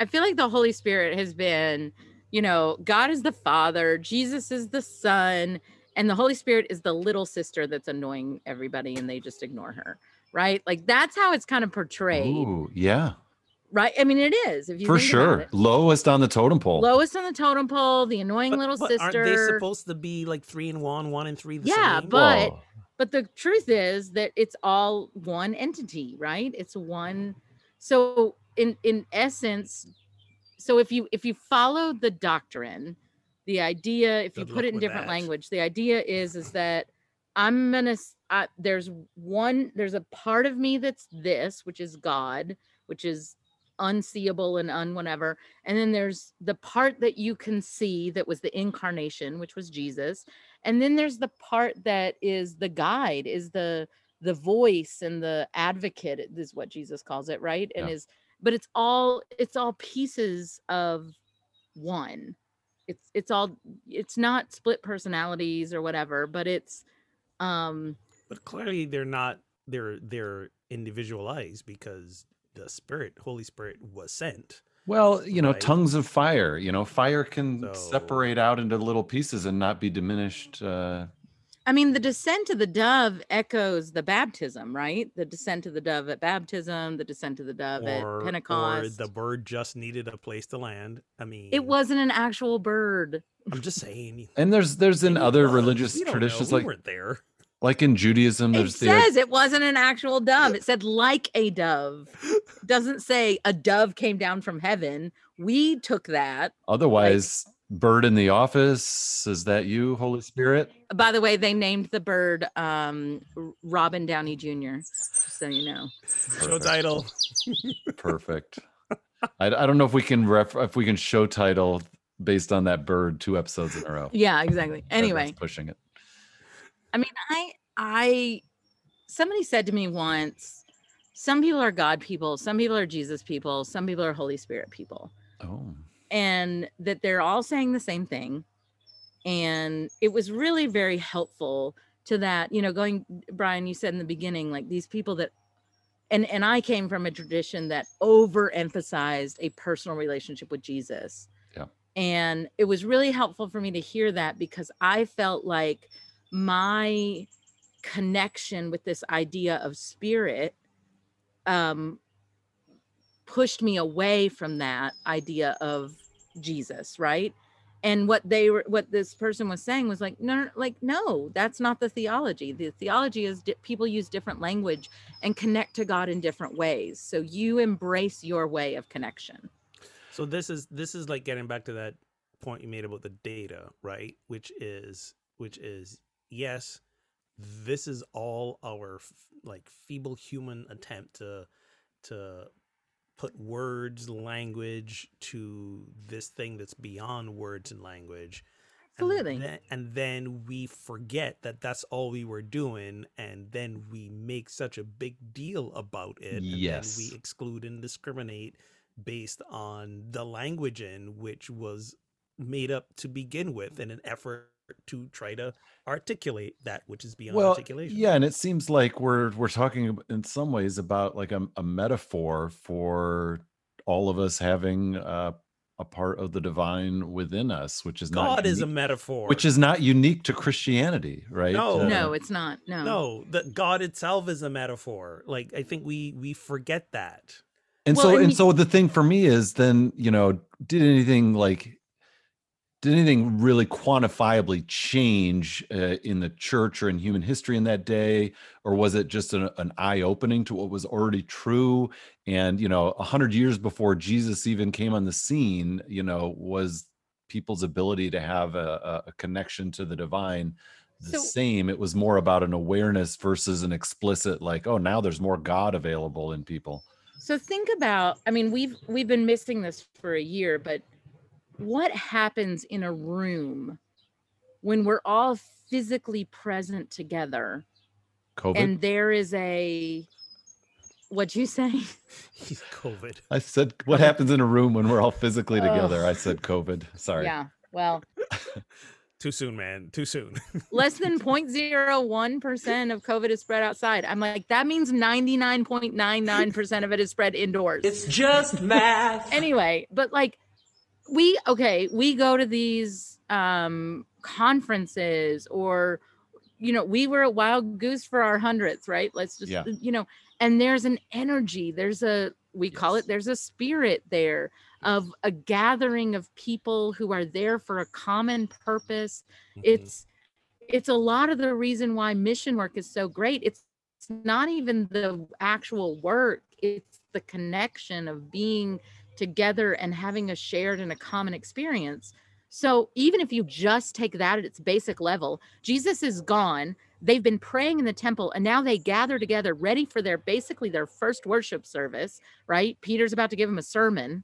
I feel like the Holy Spirit has been, you know, God is the Father, Jesus is the Son, and the Holy Spirit is the little sister that's annoying everybody and they just ignore her. Right? Like that's how it's kind of portrayed. Ooh, yeah. Right. I mean, it is. If you for sure. Lowest on the totem pole. Lowest on the totem pole. The annoying little sister. Aren't they supposed to be like 3 and 1, 1 and 3? The same? But the truth is that it's all one entity, right? It's one. So in essence, so if you follow the doctrine, the idea, if you put it in different language, the idea is that I'm gonna. There's a part of me that's this, which is God, which is unseeable and whatever, and then there's the part that you can see that was the incarnation, which was Jesus, and then there's the part that is the guide, is the voice and the advocate, is what Jesus calls it, right? And but it's all pieces of one. It's not split personalities or whatever, but it's but clearly they're individualized because the Holy Spirit was sent. Well, you know, right? Tongues of fire, you know, fire can separate out into little pieces and not be diminished. I mean, the descent of the dove echoes the baptism, right? The descent of the dove at baptism, the descent of the dove at Pentecost. Or the bird just needed a place to land. I mean, it wasn't an actual bird. I'm just saying. And there's in other religious traditions, we weren't there. Like in Judaism, it wasn't an actual dove. It said like a dove. It doesn't say a dove came down from heaven. We took that. Otherwise, like, bird in the office. Is that you, Holy Spirit? By the way, they named the bird Robin Downey Jr., just so you know. Show title. Perfect. I don't know if we can show title based on that bird 2 episodes in a row. Yeah, exactly. Anyway. Everyone's pushing it. I mean, I somebody said to me once, some people are God people, some people are Jesus people, some people are Holy Spirit people. Oh. And that they're all saying the same thing. And it was really very helpful to that, you know, Brian, you said in the beginning, like these people that, and I came from a tradition that overemphasized a personal relationship with Jesus. Yeah. And it was really helpful for me to hear that because I felt like my connection with this idea of spirit pushed me away from that idea of Jesus, right? And what this person was saying was like, no, that's not the theology. The theology is people use different language and connect to God in different ways. So you embrace your way of connection. So this is like getting back to that point you made about the data, right? Which is yes, this is all our like feeble human attempt to put words, language to this thing that's beyond words and language. Absolutely. And then we forget that that's all we were doing. And then we make such a big deal about it. Yes. And then we exclude and discriminate based on the language in which was made up to begin with in an effort to try to articulate that which is beyond articulation. Yeah, and it seems like we're talking in some ways about like a metaphor for all of us having a part of the divine within us, which is not God is a metaphor, which is not unique to Christianity, right? No, it's not. No, that God itself is a metaphor. Like I think we forget that. And so the thing for me is then, you know, did anything really quantifiably change in the church or in human history in that day? Or was it just an eye-opening to what was already true? And, you know, 100 years before Jesus even came on the scene, you know, was people's ability to have a connection to the divine the same? It was more about an awareness versus an explicit, like, oh, now there's more God available in people. So think about, I mean, we've been missing this for a year, but what happens in a room when we're all physically present together? COVID. And there is what'd you say? He's COVID. I said, what happens in a room when we're all physically together? I said COVID. Sorry. Yeah. Well, too soon, man. Too soon. Less than 0.01% of COVID is spread outside. I'm like, that means 99.99% of it is spread indoors. It's just math. Anyway, but like, we go to these conferences or, you know, we were at Wild Goose for our 100th, right? Let's just, you know, and there's an energy, there's a spirit there of a gathering of people who are there for a common purpose. Mm-hmm. It's a lot of the reason why mission work is so great. It's not even the actual work. It's the connection of being together and having a shared and a common experience. So even if you just take that at its basic level, Jesus is gone. They've been praying in the temple and now they gather together ready for their first worship service, right? Peter's about to give him a sermon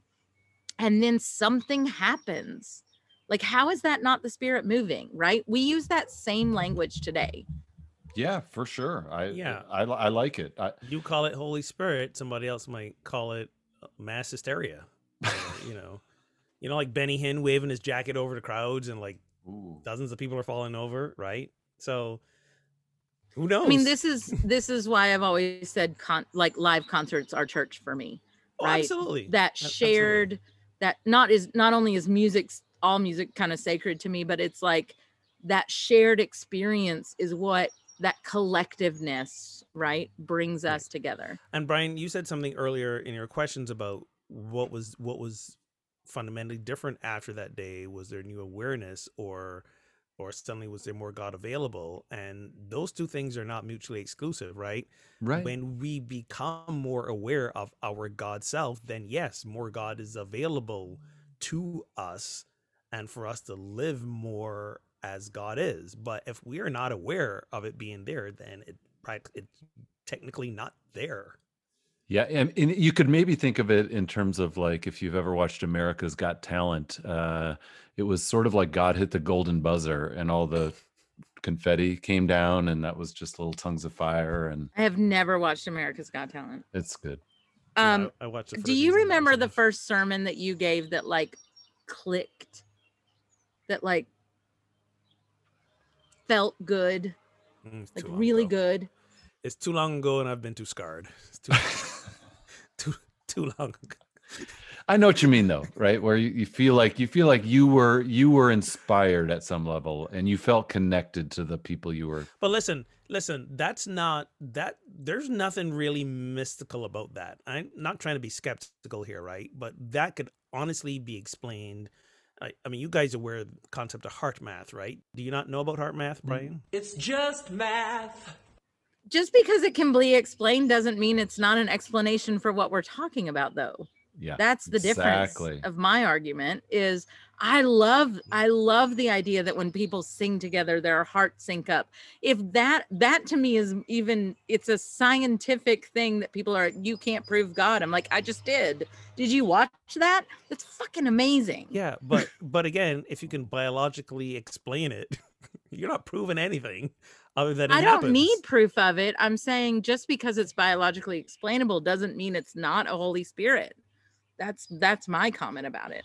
and then something happens. Like, how is that not the Spirit moving, right? We use that same language today. Yeah, for sure. I like it. You call it Holy Spirit. Somebody else might call it mass hysteria, you know, like Benny Hinn waving his jacket over to crowds and like Ooh. Dozens of people are falling over, right? So who knows? I mean, this is why I've always said live concerts are church for me, right? Oh, absolutely. That shared, absolutely. That not only is music, all music kind of sacred to me, but it's like that shared experience is what that collectiveness, right, brings us together. And Brian, you said something earlier in your questions about what was fundamentally different after that day. Was there new awareness or or suddenly was there more God available? And those two things are not mutually exclusive, right? Right. When we become more aware of our God self, then yes, more God is available to us and for us to live more as God is. But if we are not aware of it being there, then it's technically not there. Yeah, and you could maybe think of it in terms of, like, if you've ever watched America's Got Talent, it was sort of like God hit the golden buzzer and all the confetti came down, and that was just little tongues of fire. And I have never watched America's Got Talent. It's good. I watched the first do you remember the first sermon that you gave that, like, clicked, that, like, felt good, like really good? It's too long ago, and I've been too scarred. It's too too long ago. I know what you mean, though, right? Where you feel like you were inspired at some level, and you felt connected to the people you were. But listen, that's not that. There's nothing really mystical about that. I'm not trying to be skeptical here, right? But that could honestly be explained. I mean, you guys are aware of the concept of heart math, right? Do you not know about heart math, Brian? It's just math. Just because it can be explained doesn't mean it's not an explanation for what we're talking about, though. Yeah, that's the difference of my argument. Is I love the idea that when people sing together, their hearts sync up. If that to me is even, it's a scientific thing that people are, you can't prove God. I'm like, I just did. Did you watch that? That's fucking amazing. Yeah, but again, if you can biologically explain it, you're not proving anything. Other than I don't need proof of it. I'm saying just because it's biologically explainable doesn't mean it's not a Holy Spirit. That's my comment about it.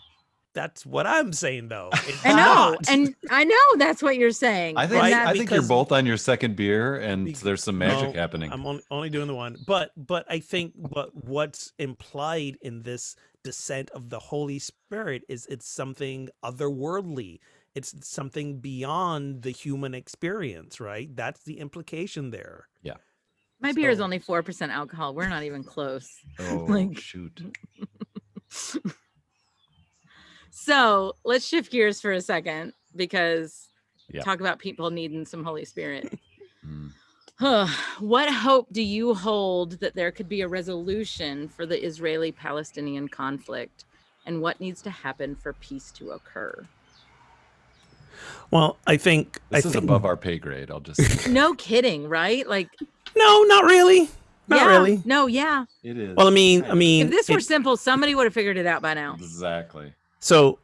That's what I'm saying, though. I know that's what you're saying. I think you're both on your second beer, and there's some magic happening. I'm only doing the one, but I think what's implied in this descent of the Holy Spirit is it's something otherworldly. It's something beyond the human experience, right? That's the implication there. Yeah. My beer is only 4% alcohol. We're not even close. Oh, like... shoot. So let's shift gears for a second, because talk about people needing some Holy Spirit. What hope do you hold that there could be a resolution for the Israeli-Palestinian conflict, and what needs to happen for peace to occur? Well, I think this is above our pay grade. I'll just say. No kidding, right? Like, no, not really. Not really. No, yeah. It is. Well, I mean, if this were simple, somebody would have figured it out by now. Exactly. So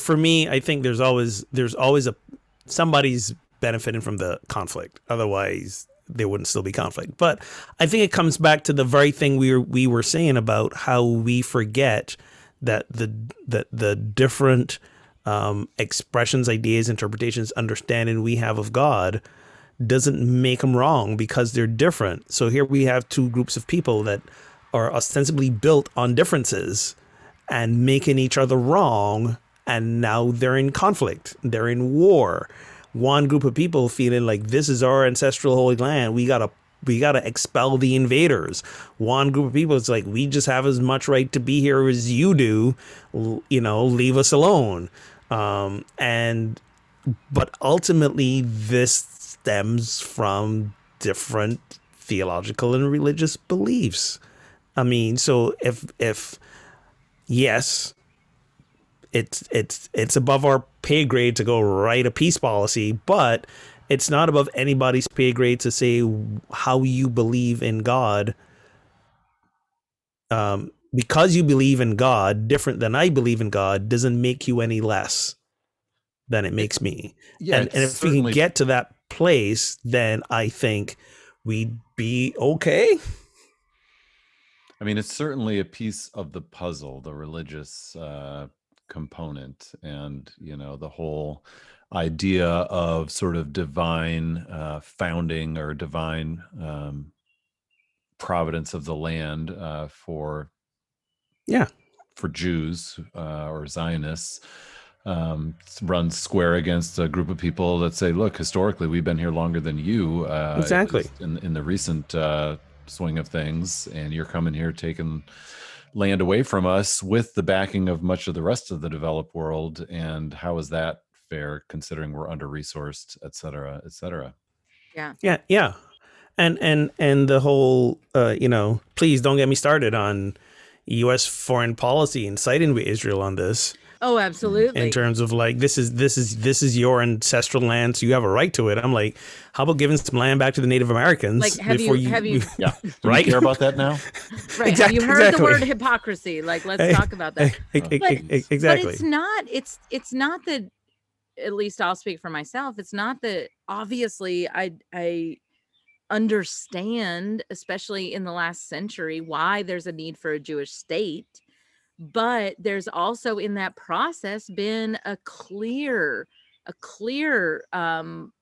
for me, I think there's always somebody's benefiting from the conflict. Otherwise, there wouldn't still be conflict. But I think it comes back to the very thing we were saying about how we forget that the different expressions, ideas, interpretations, understanding we have of God doesn't make them wrong, because they're different. So here we have two groups of people that are ostensibly built on differences and making each other wrong. And now they're in conflict. They're in war. One group of people feeling like this is our ancestral holy land. We gotta expel the invaders. One group of people is like, we just have as much right to be here as you do, you know, leave us alone. But ultimately this stems from different theological and religious beliefs. I mean, so if yes, it's above our pay grade to go write a peace policy, but it's not above anybody's pay grade to say how you believe in God. Because you believe in God different than I believe in God doesn't make you any less than it makes me. Yeah, and if we can get to that place, then I think we'd be okay. I mean, it's certainly a piece of the puzzle, the religious component, and, you know, the whole idea of sort of divine founding or divine providence of the land for Jews or Zionists runs square against a group of people that say, look, historically we've been here longer than you, exactly, in the recent swing of things, and you're coming here taking land away from us with the backing of much of the rest of the developed world. And how is that fair, considering we're under-resourced, et cetera, et cetera. Yeah. Yeah. Yeah. And the whole, you know, please don't get me started on U.S. foreign policy and siding with Israel on this. Oh, absolutely. In terms of like, this is your ancestral land, so you have a right to it. I'm like, how about giving some land back to the Native Americans? Like, have you yeah. Right? Do you care about that now? Right. Exactly, have you heard the word hypocrisy? Like, let's talk about that. Exactly. But it's not that, at least I'll speak for myself. It's not that, obviously I understand, especially in the last century, why there's a need for a Jewish state. But there's also in that process been a clear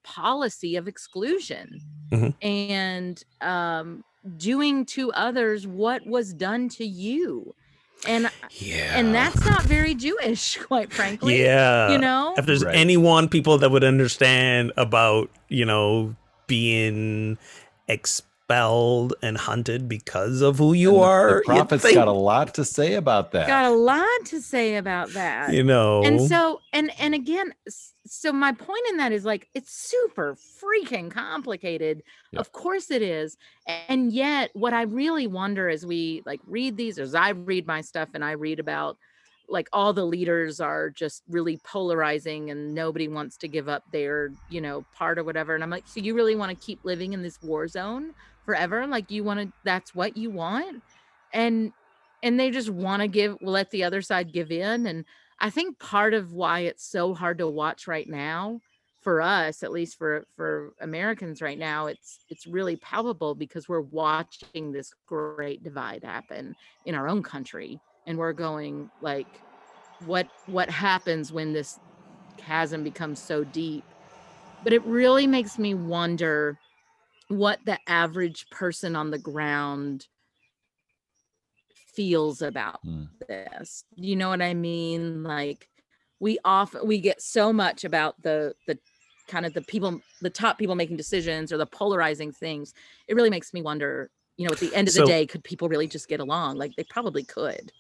policy of exclusion, mm-hmm. and doing to others what was done to you. And yeah. And that's not very Jewish, quite frankly. Yeah. You know, if there's right. anyone people that would understand about, you know, being expelled and hunted because of who you are. The prophet's got a lot to say about that. You know. And so, and again, so my point in that is like, it's super freaking complicated. Yep. Of course it is. And yet what I really wonder as we like read these, as I read my stuff and I read about like all the leaders are just really polarizing and nobody wants to give up their, you know, part or whatever. And I'm like, so you really want to keep living in this war zone forever? Like you want to, that's what you want. And they just want to let the other side give in. And I think part of why it's so hard to watch right now for us, at least for Americans right now, it's really palpable because we're watching this great divide happen in our own country. And we're going like, what happens when this chasm becomes so deep? But it really makes me wonder what the average person on the ground feels about this. You know what I mean? Like we get so much about the kind of the people, the top people making decisions or the polarizing things. It really makes me wonder, you know, at the end of the day, could people really just get along? Like they probably could.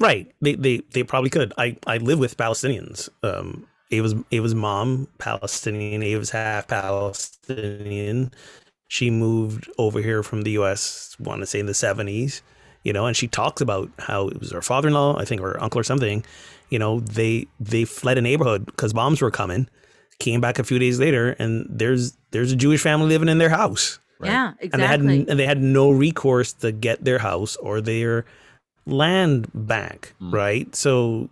Right. They probably could. I live with Palestinians. Ava's mom, Palestinian. Ava's half Palestinian. She moved over here from the US, want to say in the 70s, you know, and she talks about how it was her father-in-law, I think, or her uncle or something, you know, they fled a neighborhood because bombs were coming, came back a few days later, and there's a Jewish family living in their house. Right. Yeah, exactly. And they had no recourse to get their house or their land back, right? So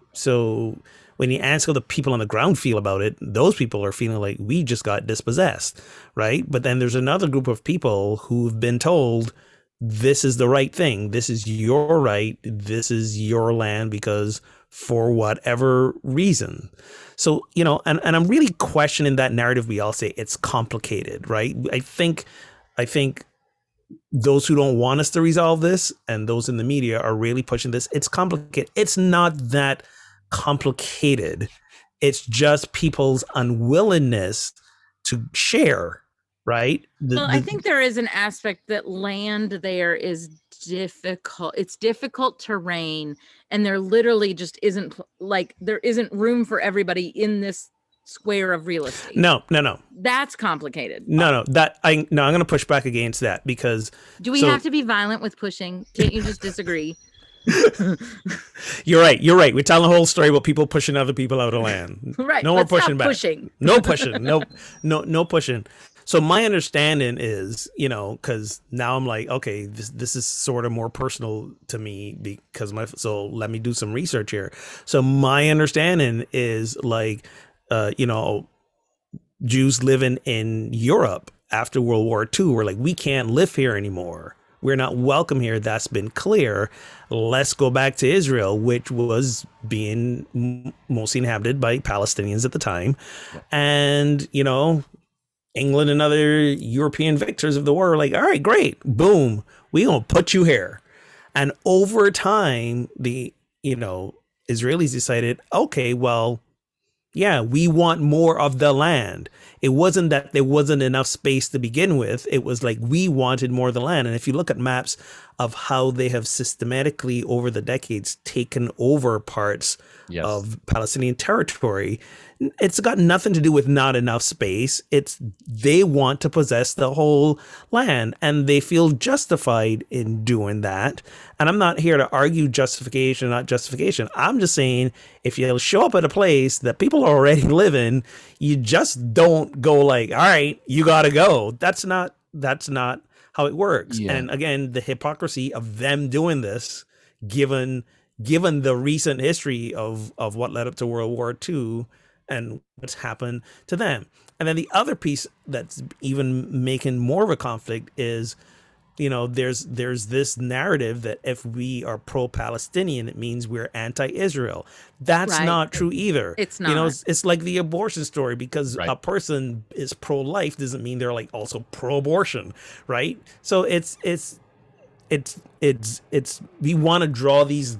when you ask how the people on the ground feel about it, those people are feeling like we just got dispossessed, right? But then there's another group of people who've been told this is the right thing. This is your right. This is your land because for whatever reason. So, you know, and I'm really questioning that narrative. We all say it's complicated, right? I think those who don't want us to resolve this and those in the media are really pushing this. It's complicated. It's not that complicated. It's just people's unwillingness to share, right? I think there is an aspect that land there is difficult. It's difficult terrain. And there literally just isn't like, there isn't room for everybody in this square of real estate. No. That's complicated. No. I'm going to push back against that because do we have to be violent with pushing? Can't you just disagree? You're right. We're telling the whole story about people pushing other people out of land. Right. No more pushing back. No pushing. No pushing. So my understanding is, you know, because now I'm like, okay, this is sort of more personal to me because so let me do some research here. So my understanding is like, you know, Jews living in Europe after World War II were like, we can't live here anymore. We're not welcome here. That's been clear. Let's go back to Israel, which was being mostly inhabited by Palestinians at the time. And, you know, England and other European victors of the war were like, all right, great. Boom. We gonna put you here. And over time, the, you know, Israelis decided, okay, well, yeah, we want more of the land. It wasn't that there wasn't enough space to begin with. It was like we wanted more of the land. And if you look at maps of how they have systematically over the decades taken over parts of Palestinian territory, It's got nothing to do with not enough space. It's they want to possess the whole land, and they feel justified in doing that. And I'm not here to argue justification, not justification. I'm just saying, if you show up at a place that people are already living, you just don't go like, all right, you got to go. That's not how it works. Yeah. And again, the hypocrisy of them doing this, given the recent history of what led up to World War II and what's happened to them. And then the other piece that's even making more of a conflict is, you know, there's this narrative that if we are pro-Palestinian, it means we're anti-Israel. That's not true either. It's not. You know, it's like the abortion story, because a person is pro-life doesn't mean they're like also pro-abortion, right? So it's we want to draw these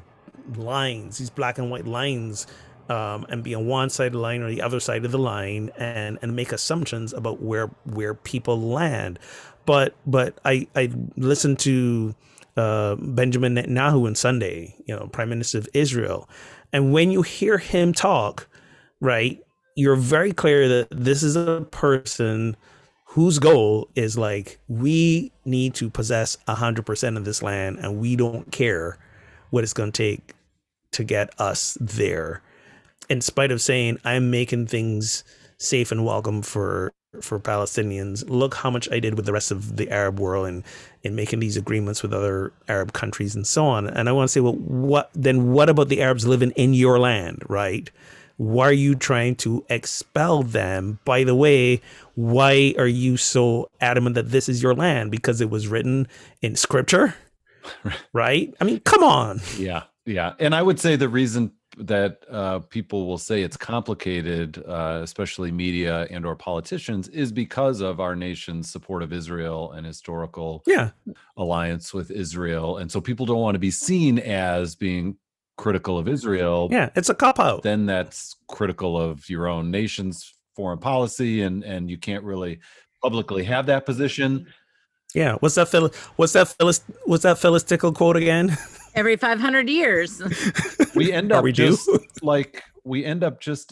lines, these black and white lines, and be on one side of the line or the other side of the line, and make assumptions about where people land. But I listened to Benjamin Netanyahu on Sunday, you know, Prime Minister of Israel, and when you hear him talk, right, you're very clear that this is a person whose goal is like, we need to possess 100% of this land, and we don't care what it's going to take to get us there. In spite of saying, I'm making things safe and welcome for Palestinians. Look how much I did with the rest of the Arab world in making these agreements with other Arab countries and so on. And I want to say, well, what about the Arabs living in your land, right? Why are you trying to expel them? By the way, why are you so adamant that this is your land? Because it was written in scripture, right? I mean, come on. Yeah, yeah. And I would say the reason that people will say it's complicated, especially media and or politicians, is because of our nation's support of Israel and historical alliance with Israel. And so people don't want to be seen as being critical of Israel. Yeah, it's a cop-out. Then that's critical of your own nation's foreign policy, and you can't really publicly have that position. Yeah, what's that Phyllis Tickle quote again? Every 500 years, we end up just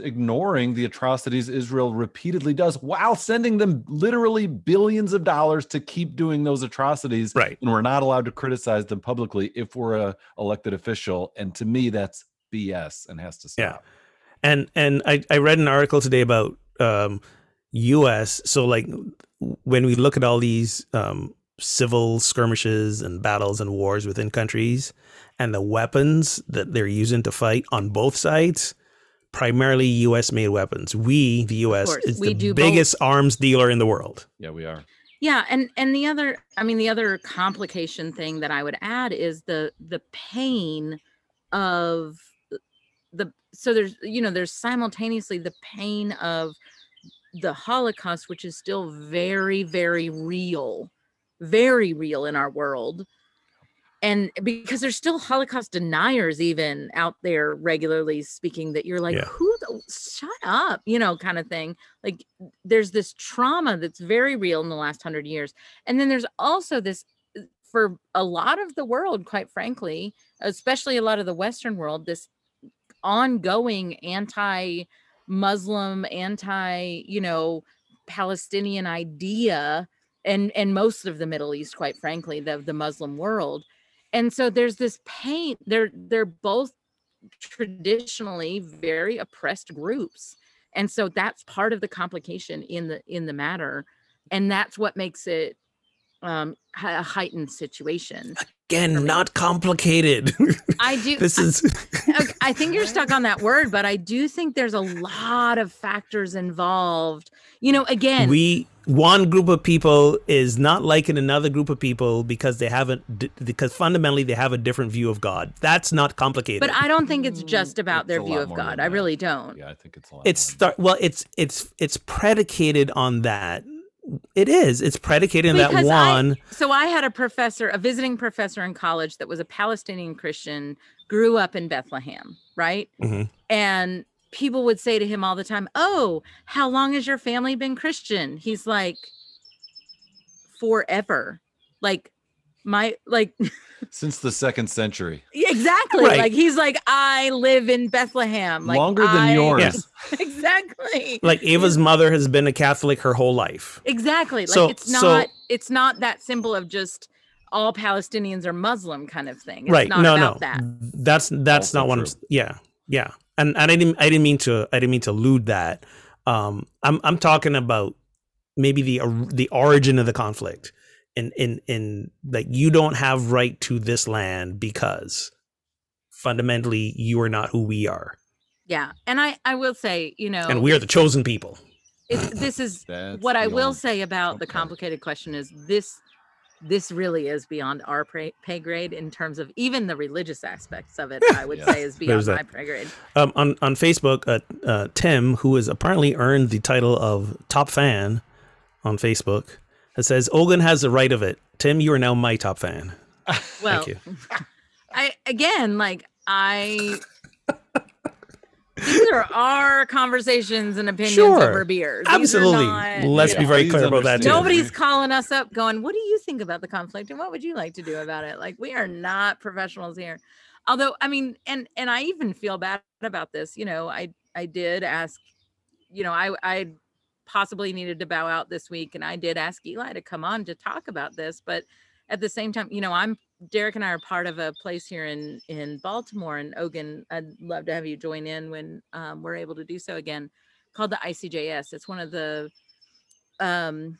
ignoring the atrocities Israel repeatedly does, while sending them literally billions of dollars to keep doing those atrocities. Right, and we're not allowed to criticize them publicly if we're an elected official. And to me, that's BS and has to stop. Yeah, and I read an article today about U.S. So like, when we look at all these civil skirmishes and battles and wars within countries, and the weapons that they're using to fight on both sides, primarily U.S.-made weapons. We, the U.S., is the biggest arms dealer in the world. Yeah, we are. Yeah, and the other complication thing that I would add is the pain of the, so there's, you know, there's simultaneously the pain of the Holocaust, which is still very, very real in our world. And because there's still Holocaust deniers even out there regularly speaking that you're like, shut up, you know, kind of thing. Like, there's this trauma that's very real in the last 100 years. And then there's also this, for a lot of the world, quite frankly, especially a lot of the Western world, this ongoing anti-Muslim, Palestinian idea, and most of the Middle East, quite frankly, the Muslim world. And so there's this pain. They're both traditionally very oppressed groups. And so that's part of the complication in the matter. And that's what makes it a heightened situation. Again, not complicated. I do. This is. I think you're stuck on that word, but I do think there's a lot of factors involved. You know, again, one group of people is not liking another group of people because fundamentally they have a different view of God. That's not complicated. But I don't think it's just about their view of God. I really don't. Yeah, I think it's a lot. It's predicated on that. It is. It's predicated on that one. I had a visiting professor in college that was a Palestinian Christian, grew up in Bethlehem, right? Mm-hmm. And people would say to him all the time, oh, how long has your family been Christian? He's like, forever. Like, my, like, since the 2nd century. Exactly. Right. Like, he's like, I live in Bethlehem. Like, longer than yours. Yeah. Exactly. Like, Ava's mother has been a Catholic her whole life. Exactly. Like, so, it's not that simple of just all Palestinians are Muslim kind of thing. It's right. Not about that. That's not what I'm. Yeah. Yeah. And I didn't mean to allude that. I'm talking about maybe the origin of the conflict. In like, you don't have right to this land because fundamentally you are not who we are. Yeah. And I will say, and we are the chosen people. The complicated question is this really is beyond our pay grade in terms of even the religious aspects of it. I would say is beyond my pay grade. On Facebook, Tim, who has apparently earned the title of top fan on Facebook, it says, Olgan has the right of it. Tim, you are now my top fan. Well, thank you. These are our conversations and opinions over beers. Absolutely. Let's be very clear about that. Too. Nobody's calling us up going, what do you think about the conflict? And what would you like to do about it? Like, we are not professionals here. Although, I mean, and I even feel bad about this. I did ask, I possibly needed to bow out this week, and I did ask Eli to come on to talk about this, but at the same time, Derek and I are part of a place here in Baltimore, and Ogan, I'd love to have you join in when we're able to do so again, called the ICJS. It's one of the the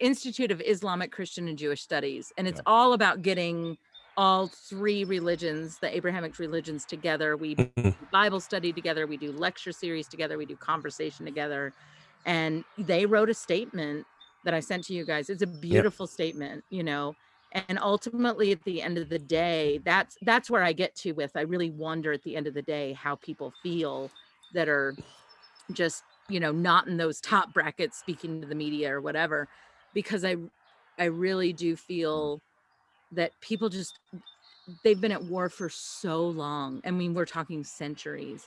Institute of Islamic Christian and Jewish Studies, and it's all about getting all three religions, the Abrahamic religions, together. We do Bible study together. We do lecture series together. We do conversation together. And they wrote a statement that I sent to you guys. It's a beautiful statement, and ultimately at the end of the day, that's where I get to with, I really wonder at the end of the day, how people feel that are just, not in those top brackets speaking to the media or whatever, because I really do feel that people just, they've been at war for so long. I mean, we're talking centuries,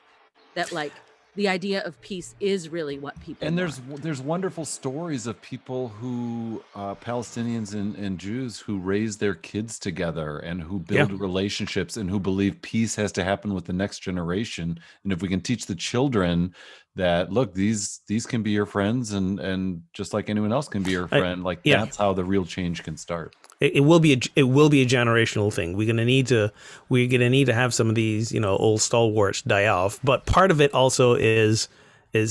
that like the idea of peace is really what people and want. There's wonderful stories of people who, Palestinians and Jews, who raise their kids together and who build relationships and who believe peace has to happen with the next generation. And if we can teach the children that, look, these can be your friends, and just like anyone else can be your friend, that's how the real change can start. It will be a generational thing. We're gonna need to have some of these old stalwarts die off. But part of it also is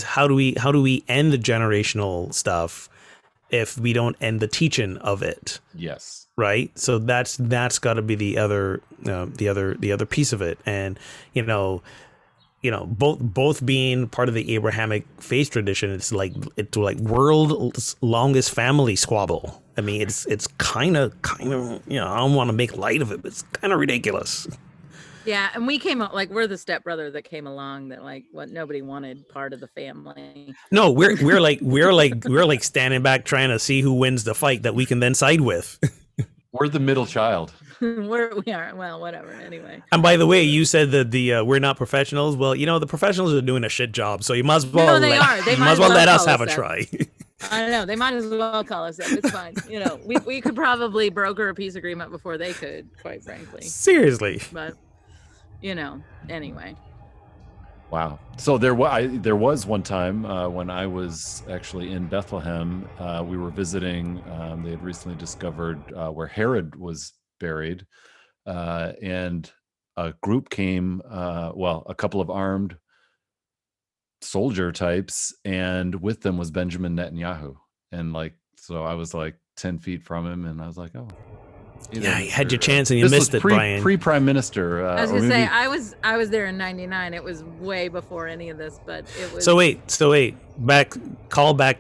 how do we end the generational stuff if we don't end the teaching of it? Yes. Right. So that's got to be the other piece of it. And both being part of the Abrahamic faith tradition, it's like world's longest family squabble. I mean, it's kind of, I don't want to make light of it, but it's kind of ridiculous. Yeah. And we came out like, we're the stepbrother that came along that like, what, nobody wanted part of the family. No, we're like standing back trying to see who wins the fight that we can then side with. We're the middle child. we are. Well, whatever. Anyway. And by the way, you said that we're not professionals. Well, the professionals are doing a shit job, so you might as well. No, they are. They might as well let us have a try. I don't know. They might as well call us up. It's fine. We could probably broker a peace agreement before they could, quite frankly. Seriously. But anyway. Wow. So there was one time when I was actually in Bethlehem. We were visiting. They had recently discovered where Herod was buried, and a group came. A couple of armed soldier types, and with them was Benjamin Netanyahu. And like, so I was like 10 feet from him, and I was like, oh. Yeah, you had your chance and you missed it, Brian. Pre-Prime Minister. I was gonna say, I was there in '99. It was way before any of this, but it was. So wait, call back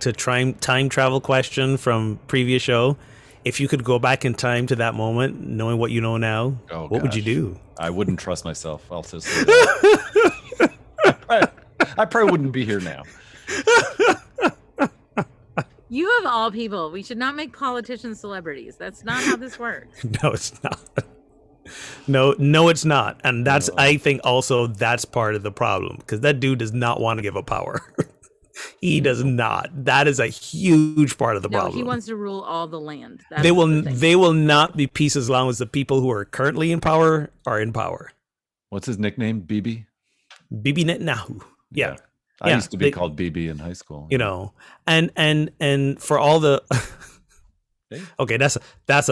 to time travel question from previous show. If you could go back in time to that moment, knowing what you know now, what would you do? I wouldn't trust myself. I'll just say that. I probably wouldn't be here now. You of all people, we should not make politicians celebrities. That's not how this works. No, it's not. No, it's not. And that's, I think also that's part of the problem, because that dude does not want to give up power. He does not. That is a huge part of the problem. He wants to rule all the land. They will not be peace as long as the people who are currently in power are in power. What's his nickname? Bibi? Bibi Netanyahu. Yeah. I used to be called Bibi in high school. You know, and for all the okay, that's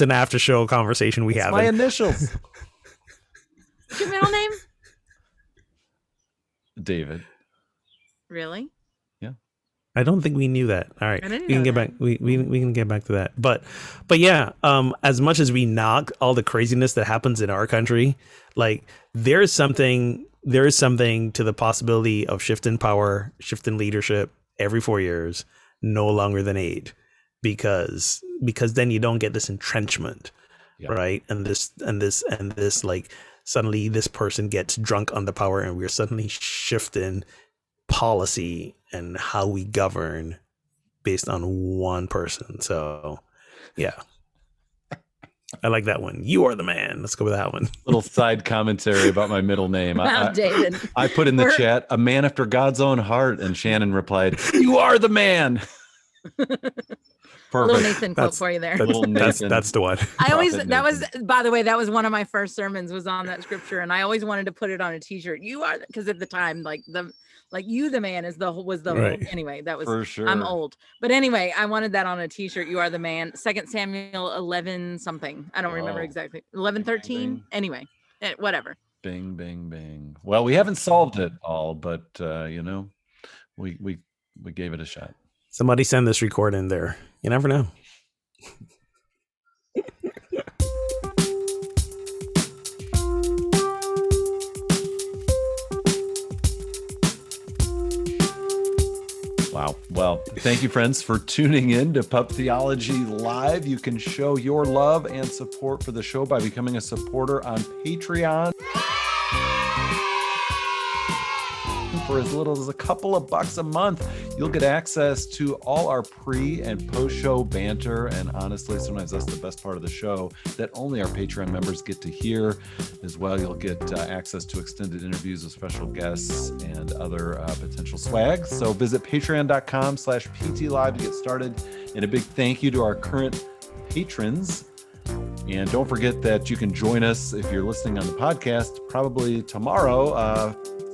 an after show conversation we have. My initials. Your middle name? David. Really? Yeah. I don't think we knew that. All right. We can get back to that. But yeah, as much as we knock all the craziness that happens in our country, like there is something to the possibility of shift in power, shift in leadership every 4 years, no longer than 8, because then you don't get this entrenchment, right? And this like suddenly this person gets drunk on the power and we're suddenly shifting policy and how we govern based on one person. So yeah. I like that one. You are the man. Let's go with that one. Little side commentary about my middle name. David. I put in the chat, a man after God's own heart. And Shannon replied, you are the man. Perfect. Little Nathan quote for you there. That's the one. That was one of my first sermons was on that scripture. And I always wanted to put it on a t-shirt. You are, because at the time, you, the man was the right. Anyway, that was, for sure. I'm old, but anyway, I wanted that on a t-shirt. You are the man. 2 Samuel 11, something. I don't remember exactly. 11, 13. Bing. Anyway, whatever. Bing, bing, bing. Well, we haven't solved it all, but we gave it a shot. Somebody send this record in there. You never know. Wow. Well, thank you, friends, for tuning in to Pub Theology Live. You can show your love and support for the show by becoming a supporter on Patreon. For as little as a couple of bucks a month, you'll get access to all our pre and post show banter, and honestly sometimes that's the best part of the show that only our Patreon members get to hear. As well, you'll get access to extended interviews with special guests and other potential swag. So visit patreon.com/ptlive to get started, and a big thank you to our current patrons. And don't forget that you can join us if you're listening on the podcast probably tomorrow,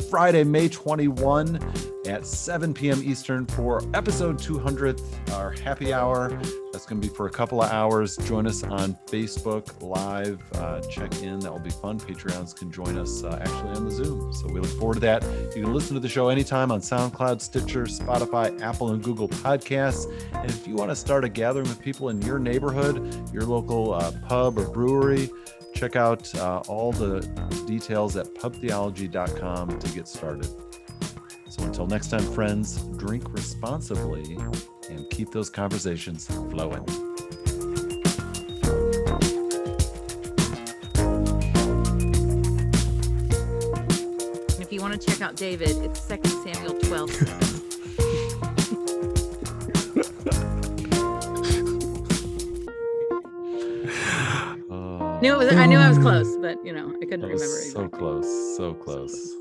Friday, May 21 at 7 p.m. Eastern for episode 200, our happy hour. That's going to be for a couple of hours. Join us on Facebook Live. Check in. That will be fun. Patreons can join us actually on the Zoom. So we look forward to that. You can listen to the show anytime on SoundCloud, Stitcher, Spotify, Apple, and Google Podcasts. And if you want to start a gathering with people in your neighborhood, your local pub or brewery, check out all the details at pubtheology.com to get started. So until next time, friends, drink responsibly and keep those conversations flowing. And if you want to check out David, it's 2 Samuel 12. I knew I was close, but I couldn't remember. So close.